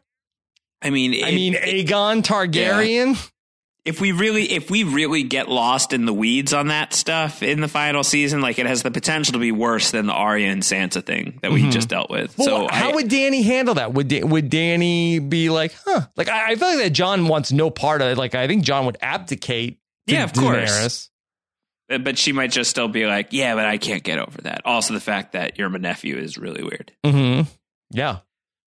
I mean, Aegon Targaryen. Yeah. If we really get lost in the weeds on that stuff in the final season, like it has the potential to be worse than the Arya and Sansa thing that we just dealt with. Well, so how would Dany handle that? Would Dany be like, huh? Like I feel like that Jon wants no part of it. Like I think Jon would abdicate. Yeah, of course. Daenerys. But she might just still be like, yeah, but I can't get over that. Also, the fact that you're my nephew is really weird. Mm-hmm. Yeah.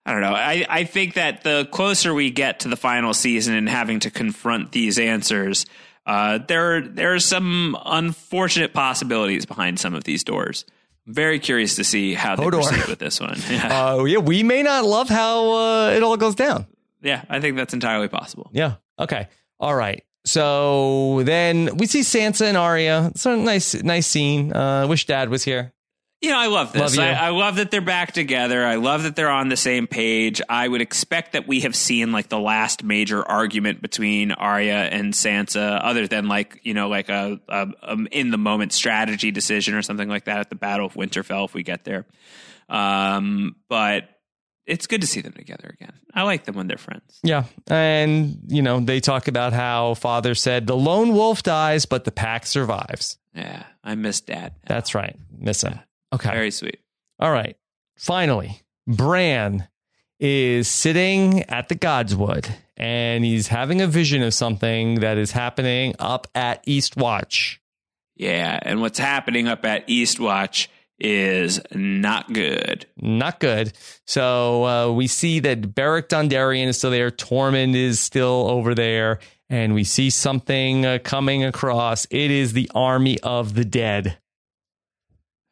I don't know. I think that the closer we get to the final season and having to confront these answers, there are some unfortunate possibilities behind some of these doors. I'm very curious to see how they proceed with this one. Yeah. Yeah, we may not love how it all goes down. Yeah, I think that's entirely possible. Yeah. Okay. All right. So then we see Sansa and Arya. It's a nice scene. Wish Dad was here. You know, I love this. I love that they're back together. I love that they're on the same page. I would expect that we have seen like the last major argument between Arya and Sansa, other than like, you know, like a in the moment strategy decision or something like that at the Battle of Winterfell if we get there. But it's good to see them together again. I like them when they're friends. Yeah. And, you know, they talk about how father said the lone wolf dies, but the pack survives. Yeah. I miss Dad now. That's right. Miss him. Okay. Very sweet. All right. Finally, Bran is sitting at the Godswood and he's having a vision of something that is happening up at Eastwatch. Yeah. And what's happening up at Eastwatch is not good. Not good. So we see that Beric Dondarrion is still there. Tormund is still over there. And we see something coming across. It is the army of the dead.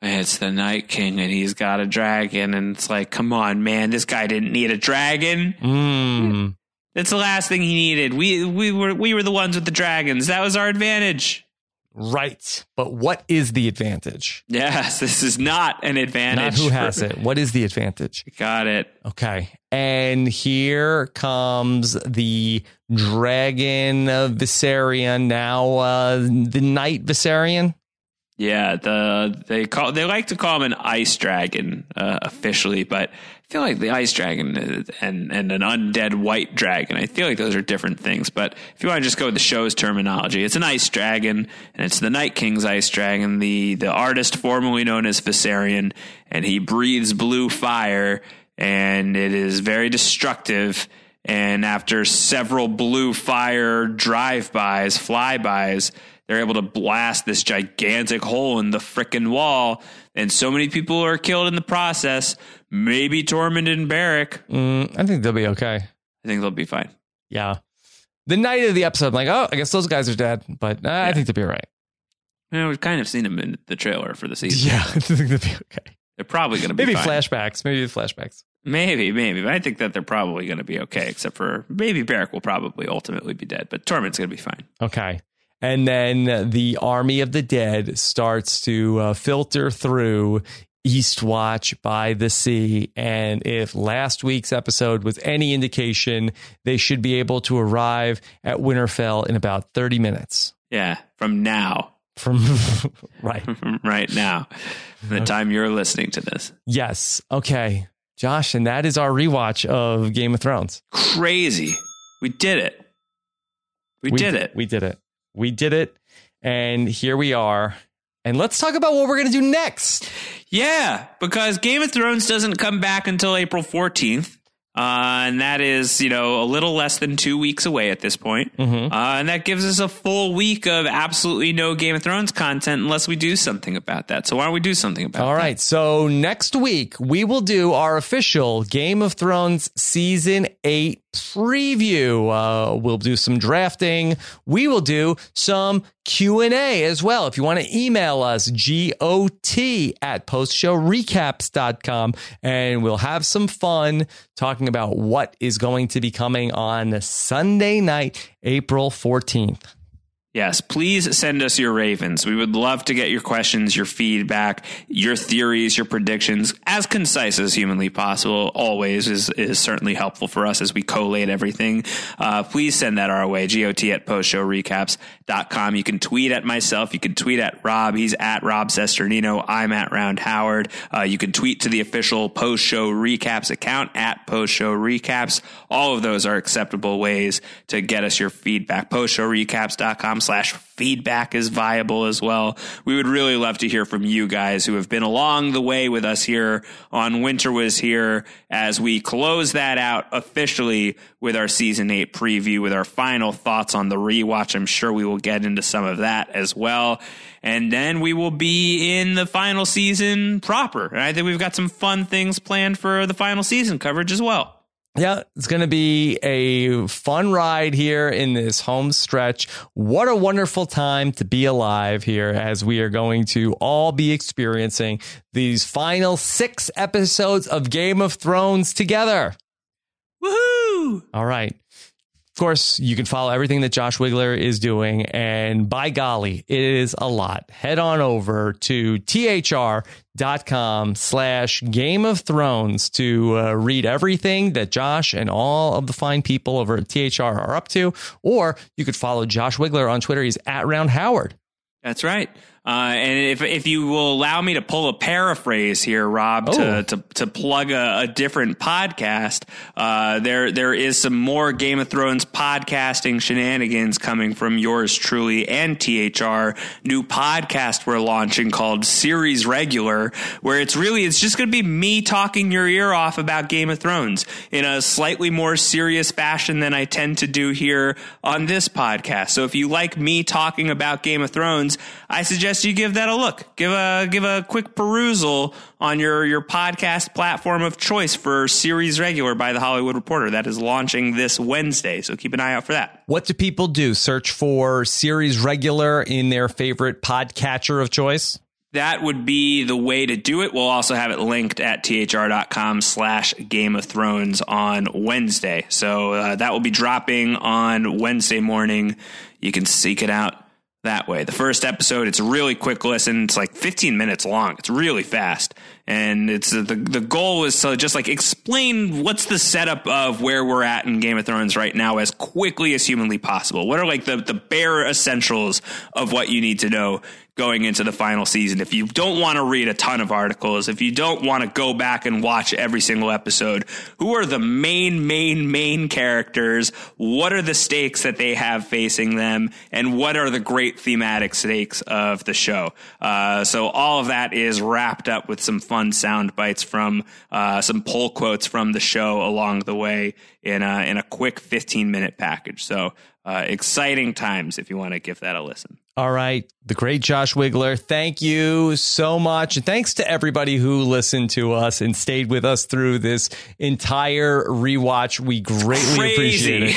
It's the Night King, and he's got a dragon. And it's like, come on, man, this guy didn't need a dragon. Mm. That's the last thing he needed. We were the ones with the dragons. That was our advantage. Right. But what is the advantage? Yes, this is not an advantage. Not who has it. What is the advantage? Got it. Okay. And here comes the dragon of Viserion. Now the Night Viserion. Yeah, they like to call him an ice dragon officially, but I feel like the ice dragon and an undead white dragon, I feel like those are different things. But if you want to just go with the show's terminology, it's an ice dragon, and it's the Night King's ice dragon, the artist formerly known as Viserion, and he breathes blue fire, and it is very destructive. And after several blue fire drive-bys, flybys, they're able to blast this gigantic hole in the frickin' wall. And so many people are killed in the process. Maybe Tormund and Beric. I think they'll be okay. I think they'll be fine. Yeah. The night of the episode, I'm like, oh, I guess those guys are dead. But I think they'll be all right. Yeah, we've kind of seen them in the trailer for the season. Yeah, I think they'll be okay. They're probably going to be fine. Maybe flashbacks. Maybe. But I think that they're probably going to be okay, except for maybe Beric will probably ultimately be dead. But Tormund's going to be fine. Okay. And then the army of the dead starts to filter through Eastwatch by the sea. And if last week's episode was any indication, they should be able to arrive at Winterfell in about 30 minutes. Yeah, from now. Right now. From the time you're listening to this. Yes. Okay, Josh. And that is our rewatch of Game of Thrones. Crazy. We did it. We did it. And here we are. And let's talk about what we're going to do next. Yeah, because Game of Thrones doesn't come back until April 14th. And that is, a little less than 2 weeks away at this point. Mm-hmm. And that gives us a full week of absolutely no Game of Thrones content unless we do something about that. So why don't we do something about that? All right. So next week, we will do our official Game of Thrones Season 8 preview. We'll do some drafting. We will do some Q&A as well. If you want to email us, GOT@postshowrecaps.com, and we'll have some fun talking about what is going to be coming on Sunday night, April 14th. Yes, please send us your ravens. We would love to get your questions, your feedback, your theories, your predictions, as concise as humanly possible. Always is certainly helpful for us as we collate everything. Please send that our way, GOT@postshowrecaps.com. You can tweet at myself. You can tweet at Rob. He's at Rob Zesternino. I'm at Round Howard. You can tweet to the official Post Show Recaps account at Post Show Recaps. All of those are acceptable ways to get us your feedback. PostShowRecaps.com/feedback is viable as well. We would really love to hear from you guys who have been along the way with us here on Winter Was Here as we close that out officially with our Season 8 preview, with our final thoughts on the rewatch. I'm sure we will get into some of that as well. And then we will be in the final season proper. And I think we've got some fun things planned for the final season coverage as well. Yeah, it's going to be a fun ride here in this home stretch. What a wonderful time to be alive here as we are going to all be experiencing these final 6 episodes of Game of Thrones together. Woohoo! All right. Of course, you can follow everything that Josh Wigler is doing, and by golly, it is a lot. Head on over to thr.com/Game of Thrones to read everything that Josh and all of the fine people over at THR are up to, or you could follow Josh Wigler on Twitter. He's at Round Howard. That's right. And if you will allow me to pull a paraphrase here, Rob, to plug a different podcast, there is some more Game of Thrones podcasting shenanigans coming from yours truly and THR. New podcast we're launching called Series Regular, where it's just going to be me talking your ear off about Game of Thrones in a slightly more serious fashion than I tend to do here on this podcast. So if you like me talking about Game of Thrones, I suggest you give that a look. Give a quick perusal on your podcast platform of choice for Series Regular by The Hollywood Reporter. That is launching this Wednesday, so keep an eye out for that. What do people do? Search for Series Regular in their favorite podcatcher of choice? That would be the way to do it. We'll also have it linked at thr.com/Game of Thrones on Wednesday. So that will be dropping on Wednesday morning. You can seek it out that way. The first episode, it's a really quick listen. It's like 15 minutes long. It's really fast. And it's the goal is to just like explain what's the setup of where we're at in Game of Thrones right now as quickly as humanly possible. What are like the bare essentials of what you need to know going into the final season? If you don't want to read a ton of articles, if you don't want to go back and watch every single episode, who are the main characters? What are the stakes that they have facing them? And what are the great thematic stakes of the show? So all of that is wrapped up with some fun sound bites from some poll quotes from the show along the way in a quick 15-minute package. So exciting times if you want to give that a listen. All right. The great Josh Wigler. Thank you so much. And thanks to everybody who listened to us and stayed with us through this entire rewatch. We greatly appreciate it.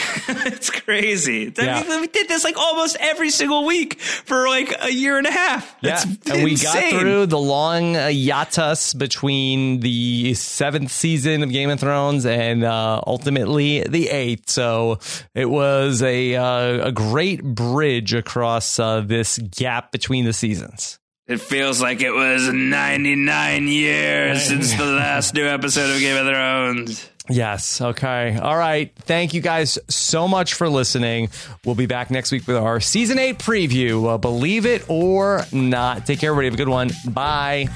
It's crazy. Yeah. I mean, we did this like almost every single week for like a year and a half. That's and we got through the long hiatus between the 7th season of Game of Thrones and ultimately the 8th. So it was a great bridge across this gap between the seasons. It feels like it was 99 years since the last new episode of Game of Thrones. Yes. Okay. All right. Thank you guys so much for listening. We'll be back next week with our season 8 preview. Believe it or not. Take care, everybody. Have a good one. Bye.